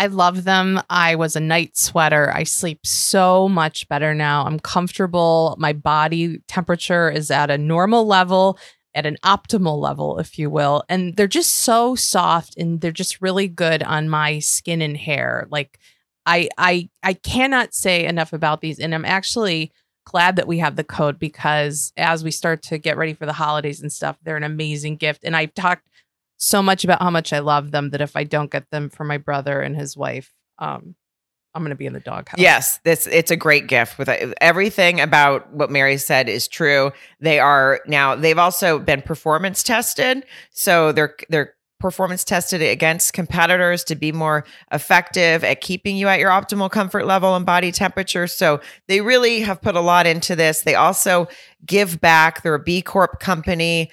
I love them. I was a night sweater. I sleep so much better now. I'm comfortable. My body temperature is at a normal level, at an optimal level, if you will. And they're just so soft, and they're just really good on my skin and hair. Like I cannot say enough about these. And I'm actually glad that we have the code, because as we start to get ready for the holidays and stuff, they're an amazing gift. And I've talked so much about how much I love them that if I don't get them for my brother and his wife, I'm going to be in the doghouse. Yes, it's a great gift. With everything about what Mary said is true. They are now. They've also been performance tested, so they're performance tested against competitors to be more effective at keeping you at your optimal comfort level and body temperature. So they really have put a lot into this. They also give back. They're a B Corp company,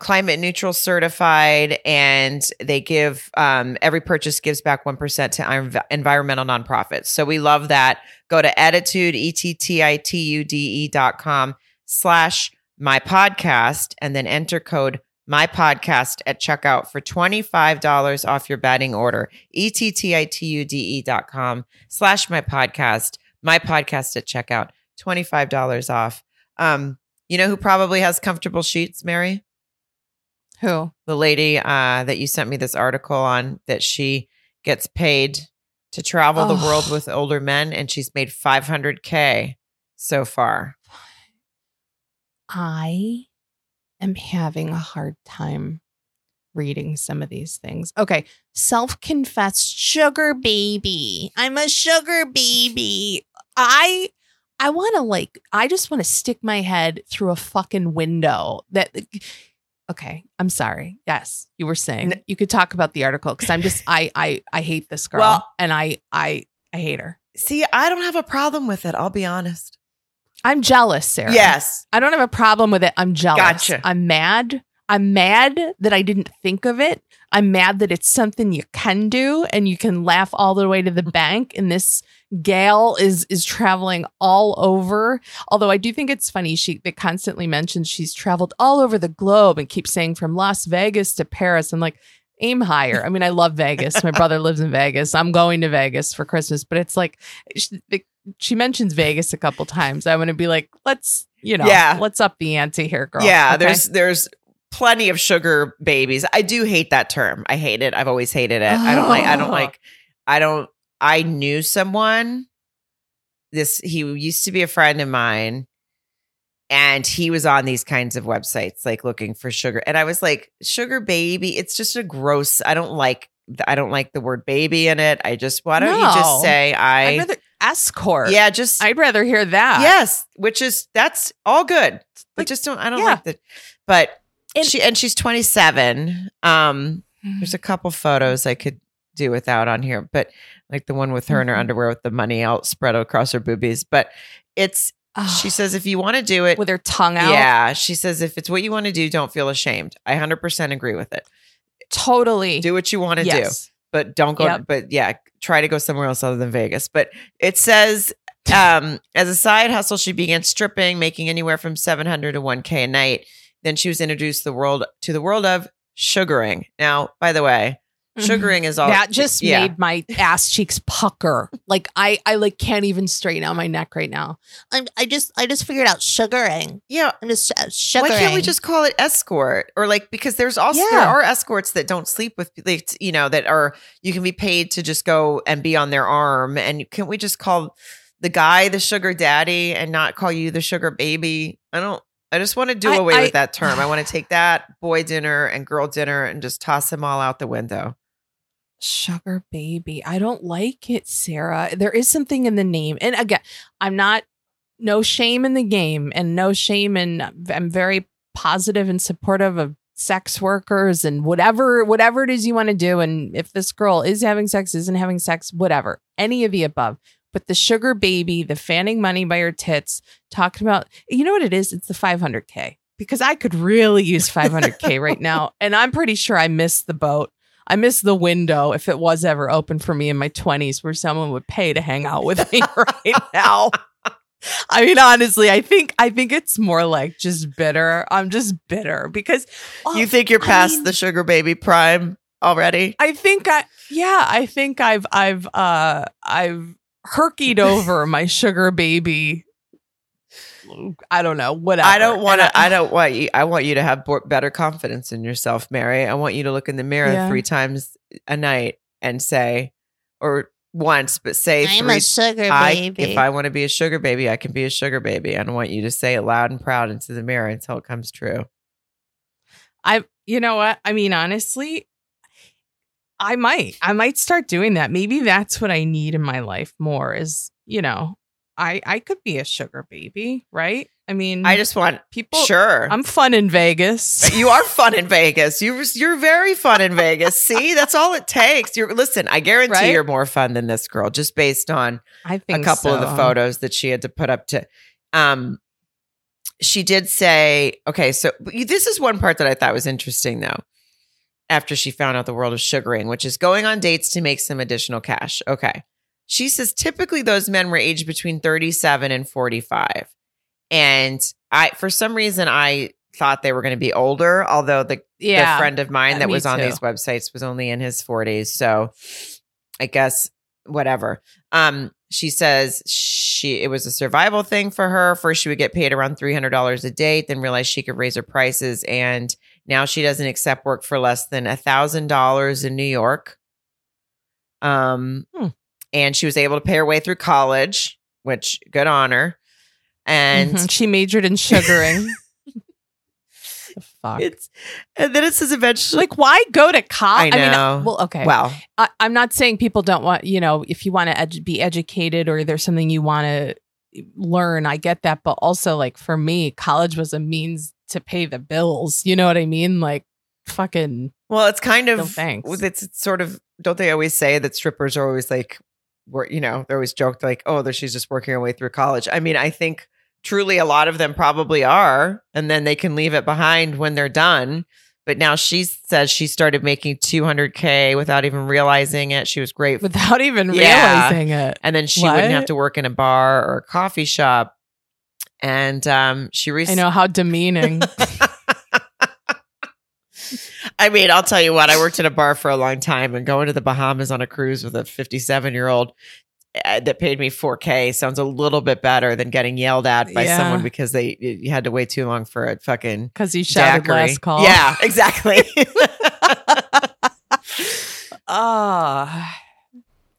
climate neutral certified, and they give every purchase gives back 1% to environmental nonprofits. So we love that. Go to Ettitude, ettitude.com/mypodcast, and then enter code My Podcast at checkout for $25 off your bedding order. ettitude.com/mypodcast. My Podcast at checkout, $25 off. You know who probably has comfortable sheets, Mary? Who? The lady that you sent me this article on, that she gets paid to travel the world with older men, and she's made $500K so far. I'm having a hard time reading some of these things. Okay. Self-confessed sugar baby. I'm a sugar baby. I want to I just want to stick my head through a fucking window. Okay. I'm sorry. Yes. You were saying you could talk about the article, because I'm just, I hate this girl, and I hate her. See, I don't have a problem with it. I'll be honest. I'm jealous, Sarah. Yes. I don't have a problem with it. I'm jealous. Gotcha. I'm mad that I didn't think of it. I'm mad that it's something you can do, and you can laugh all the way to the bank. And this gal is traveling all over. Although I do think it's funny. They constantly mention she's traveled all over the globe and keeps saying from Las Vegas to Paris. I'm like, aim higher. I mean, I love Vegas. My brother lives in Vegas. I'm going to Vegas for Christmas, but it's like she mentions Vegas a couple times. I want to be like, let's up the ante here, girl. Yeah, okay? There's plenty of sugar babies. I do hate that term. I hate it. I've always hated it. I knew someone. He used to be a friend of mine, and he was on these kinds of websites, like looking for sugar. And I was like, sugar baby, it's just a gross. I don't like the word baby in it. I just, why don't you just say I'd rather escort. Yeah, I'd rather hear that. Yes, that's all good. But like that. But she's 27. There's a couple photos I could do without on here, but like the one with her in her underwear with the money out spread across her boobies. But she says, if you want to do it with her tongue out. Yeah. She says, if it's what you want to do, don't feel ashamed. I 100% agree with it. Totally. Do what you want to do, but don't go. Yep. But yeah, try to go somewhere else other than Vegas. But it says, as a side hustle, she began stripping, making anywhere from $700 to $1,000 a night. Then she was introduced to the world of sugaring. Now, by the way, sugaring is all that just made my ass cheeks pucker. Like I like can't even straighten out my neck right now. I just figured out sugaring. Yeah, I'm just sugaring. Why can't we just call it escort? Or like, because there's also there are escorts that don't sleep with, you know, that are, you can be paid to just go and be on their arm. And can't we just call the guy the sugar daddy and not call you the sugar baby? I just want to do away with that term. I want to take that boy dinner and girl dinner and just toss them all out the window. Sugar baby. I don't like it, Sarah. There is something in the name. And again, no shame in the game and no shame in, I'm very positive and supportive of sex workers and whatever it is you want to do. And if this girl is having sex, isn't having sex, whatever, any of the above. But the sugar baby, the fanning money by her tits, talking about, you know what it is? It's the 500K, because I could really use 500K right now. And I'm pretty sure I missed the boat. I missed the window, if it was ever open for me in my 20s, where someone would pay to hang out with me right now. I mean, honestly, I think it's more like just bitter. I'm just bitter because you think you're past the sugar baby prime already. I think I've herkied over my sugar baby. I don't know. Whatever. I want you to have better confidence in yourself, Mary. I want you to look in the mirror 3 times a night and say, or once, but say, I'm a sugar baby. If I want to be a sugar baby, I can be a sugar baby. And I want you to say it loud and proud into the mirror until it comes true. You know what? I mean, honestly, I might start doing that. Maybe that's what I need in my life more is, you know, I could be a sugar baby, right? I mean, I just want people. Sure. I'm fun in Vegas. You are fun in Vegas. You're very fun in Vegas. See, that's all it takes. Listen, I guarantee you're more fun than this girl just based on a couple of the photos that she had to put up to. She did say, okay, so this is one part that I thought was interesting though. After she found out the world of sugaring, which is going on dates to make some additional cash. Okay. She says, typically those men were aged between 37 and 45. And for some reason, I thought they were going to be older, although the friend of mine that was on these websites was only in his 40s. So I guess whatever. She says it was a survival thing for her. First, she would get paid around $300 a date, then realized she could raise her prices, and now she doesn't accept work for less than $1,000 in New York. And she was able to pay her way through college, which good on her. And she majored in sugaring. Fuck. And then it says eventually, like, why go to college? I'm not saying people don't want, you know, if you want to be educated or there's something you want to learn, I get that. But also, like, for me, college was a means to pay the bills. You know what I mean? Like, fucking. Well, it's kind of, no thanks. It's sort of, don't they always say that strippers are always like, you know, they're always joked like, oh, she's just working her way through college. I mean, I think truly a lot of them probably are. And then they can leave it behind when they're done. But now she says she started making $200K without even realizing it. She was great. Without even realizing it. And then she wouldn't have to work in a bar or a coffee shop. And she recently. I know, how demeaning. I mean, I'll tell you what, I worked in a bar for a long time, and going to the Bahamas on a cruise with a 57-year-old that paid me $4K sounds a little bit better than getting yelled at by someone because you had to wait too long for a fucking because you shouted daiquiri. Last call. Yeah, exactly.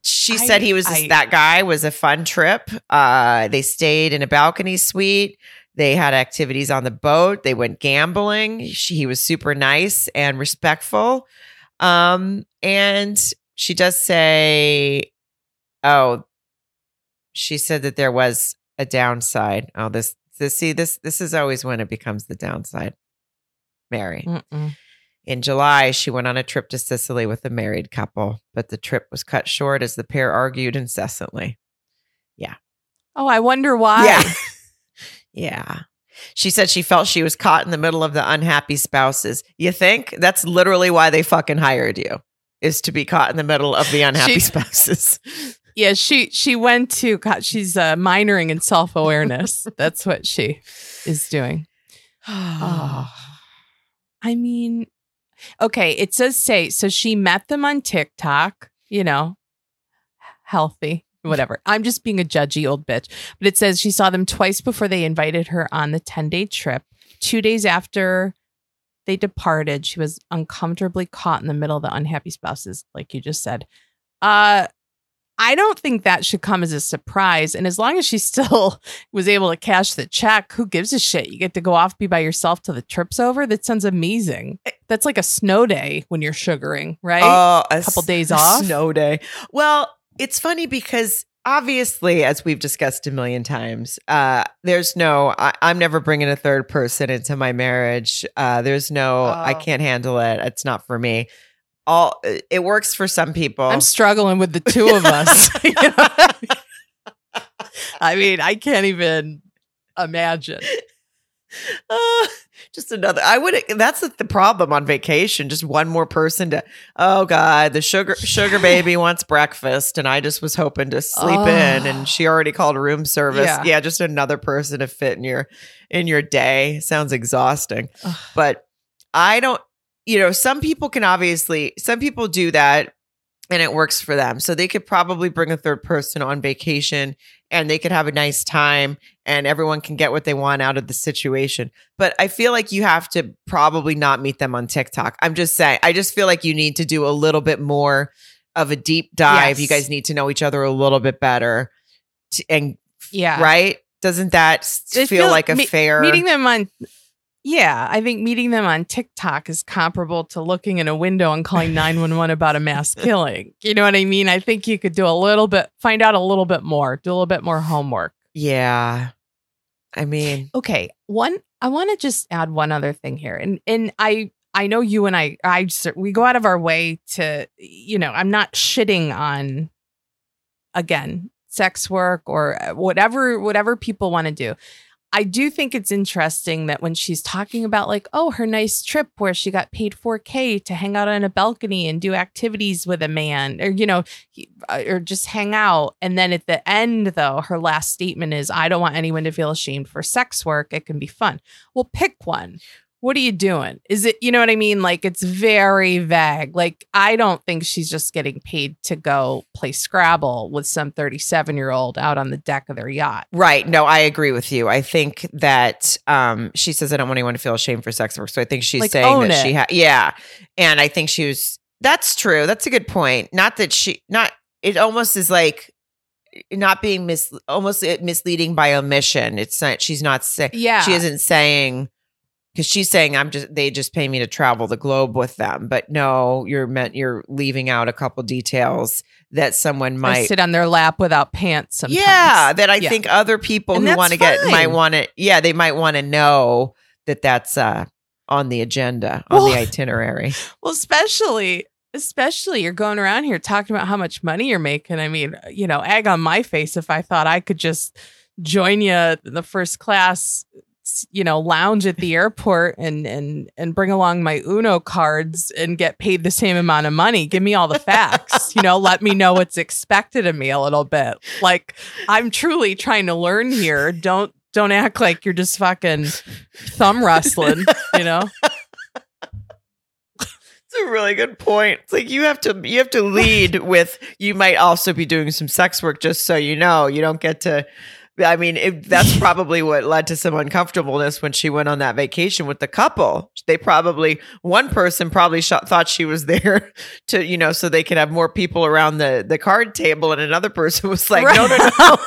She said that guy was a fun trip. They stayed in a balcony suite. They had activities on the boat. They went gambling. He was super nice and respectful. And she does say, she said that there was a downside. Oh, this is always when it becomes the downside, Mary. Mm-mm. In July, she went on a trip to Sicily with a married couple, but the trip was cut short as the pair argued incessantly. Yeah. Oh, I wonder why. Yeah. Yeah. She said she felt she was caught in the middle of the unhappy spouses. You think? That's literally why they fucking hired you, is to be caught in the middle of the unhappy spouses. Yeah, she went to, she's minoring in self-awareness. That's what she is doing. I mean, okay, it says so she met them on TikTok, you know, healthy, whatever. I'm just being a judgy old bitch. But it says she saw them twice before they invited her on the 10-day trip. 2 days after they departed, she was uncomfortably caught in the middle of the unhappy spouses, like you just said. I don't think that should come as a surprise. And as long as she still was able to cash the check, who gives a shit? You get to go off, be by yourself till the trip's over. That sounds amazing. That's like a snow day when you're sugaring, right? A couple days off. Snow day. Well, it's funny because obviously, as we've discussed a million times, there's no, I'm never bringing a third person into my marriage. There's no, I can't handle it. It's not for me. All it works for some people. I'm struggling with the two of us. You know? I mean, I can't even imagine. Just another. I would. That's the problem on vacation. Just one more person to. Oh God, the sugar baby wants breakfast, and I just was hoping to sleep in, and she already called room service. Yeah, just another person to fit in your day. Sounds exhausting, but I don't. You know, some people do that and it works for them. So they could probably bring a third person on vacation and they could have a nice time and everyone can get what they want out of the situation. But I feel like you have to probably not meet them on TikTok. I'm just saying, I just feel like you need to do a little bit more of a deep dive. Yes. You guys need to know each other a little bit better. Right? Doesn't that feel like a fair... Meeting them on... Yeah, I think meeting them on TikTok is comparable to looking in a window and calling 911 about a mass killing. You know what I mean? I think you could do a little bit, find out a little bit more, do a little bit more homework. Yeah. I mean, okay. I want to just add one other thing here. And I know you and we go out of our way to, you know, I'm not shitting on, again, sex work or whatever people want to do. I do think it's interesting that when she's talking about like, oh, her nice trip where she got paid $4,000 to hang out on a balcony and do activities with a man or, you know, or just hang out. And then at the end, though, her last statement is, I don't want anyone to feel ashamed for sex work. It can be fun. Well, pick one. What are you doing? Is it, you know what I mean? Like, it's very vague. Like, I don't think she's just getting paid to go play Scrabble with some 37-year-old out on the deck of their yacht. Right. No, I agree with you. I think that she says, I don't want anyone to feel ashamed for sex work. So I think she's like, saying that she yeah. And I think she was, that's true. That's a good point. Not that she, not, it almost is like, not being misleading by omission. It's not, she's not saying, yeah. She isn't saying, because she's saying they just pay me to travel the globe with them, but no, you're leaving out a couple details that someone might sit on their lap without pants sometimes. Yeah, that I think other people who want to get might want to. Yeah, they might want to know that that's on the agenda, on the itinerary. Well, especially you're going around here talking about how much money you're making. I mean, you know, egg on my face if I thought I could just join you in the first class, you know, lounge at the airport and bring along my Uno cards and get paid the same amount of money. Give me all the facts, you know, let me know what's expected of me a little bit. Like, I'm truly trying to learn here. Don't act like you're just fucking thumb wrestling, you know? It's a really good point. It's like you have to lead with, you might also be doing some sex work, just so you know. You don't get to, I mean, that's probably what led to some uncomfortableness when she went on that vacation with the couple. They probably, one person probably thought she was there to, you know, so they could have more people around the card table. And another person was like, right. No.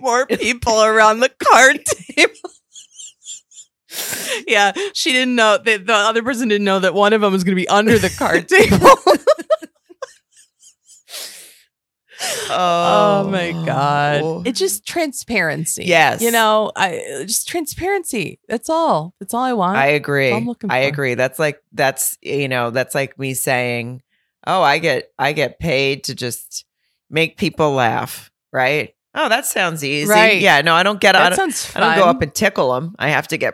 More people around the card table. Yeah, she didn't know that the other person didn't know that one of them was going to be under the card table. Oh my God. It's just transparency. Yes. You know, just transparency. That's all. That's all I want. I agree. That's all I'm looking for. I agree. That's like me saying, oh, I get paid to just make people laugh. Right. Oh, that sounds easy. Right. Yeah. No, I don't get it. I don't go up and tickle them. I have to be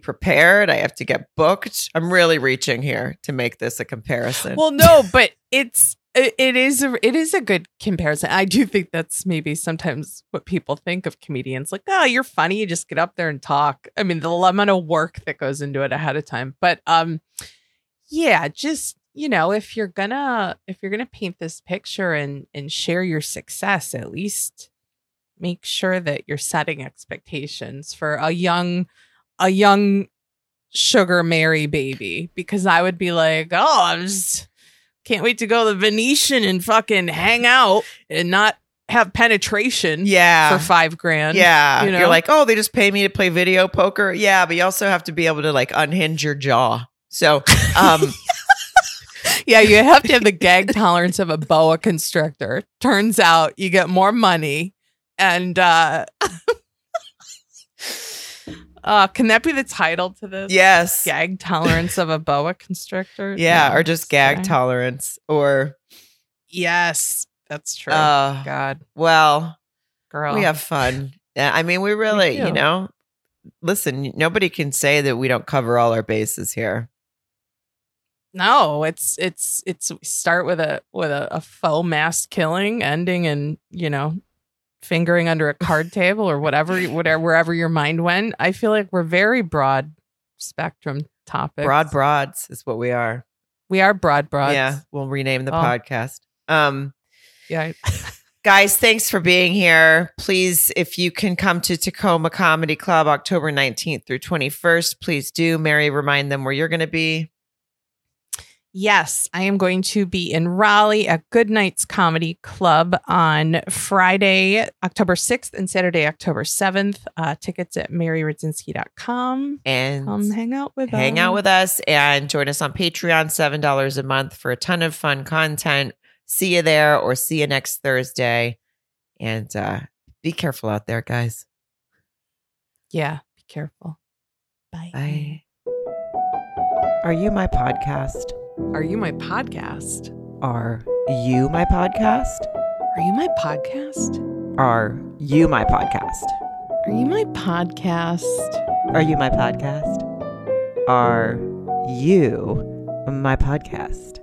prepared. I have to get booked. I'm really reaching here to make this a comparison. Well, no, but it's, It is a good comparison. I do think that's maybe sometimes what people think of comedians, like, oh, you're funny, you just get up there and talk. I mean, the amount of work that goes into it ahead of time. But yeah, just, you know, if you're gonna paint this picture and share your success, at least make sure that you're setting expectations for a young Sugar Mary baby, because I would be like, oh, can't wait to go to the Venetian and fucking hang out and not have penetration for $5,000. Yeah. You know? You're like, oh, they just pay me to play video poker. Yeah. But you also have to be able to like unhinge your jaw. So, yeah, you have to have the gag tolerance of a boa constrictor. Turns out you get more money and, can that be the title to this? Yes. Gag tolerance of a boa constrictor. Yeah, or just gag tolerance. Or yes, that's true. God. Well, girl, we have fun. I mean, we really, you know, listen, nobody can say that we don't cover all our bases here. No, it's start with a faux mass killing, ending in, you know, fingering under a card table or whatever, wherever your mind went. I feel like we're very broad spectrum topics. Broad broads is what we are. We are broad broads. Yeah, we'll rename the podcast. Yeah, guys, thanks for being here. Please, if you can come to Tacoma Comedy Club October 19th through 21st, please do. Mary, remind them where you're going to be. Yes, I am going to be in Raleigh at Good Nights Comedy Club on Friday, October 6th and Saturday, October 7th. Tickets at maryradzinski.com. And come hang out with us and join us on Patreon, $7 a month for a ton of fun content. See you there or see you next Thursday. And be careful out there, guys. Yeah, be careful. Bye. Bye. Are you my podcast? Are you my podcast? Are you my podcast? Are you my podcast? Are you my podcast? Are you my podcast? Are you my podcast? Are you my podcast?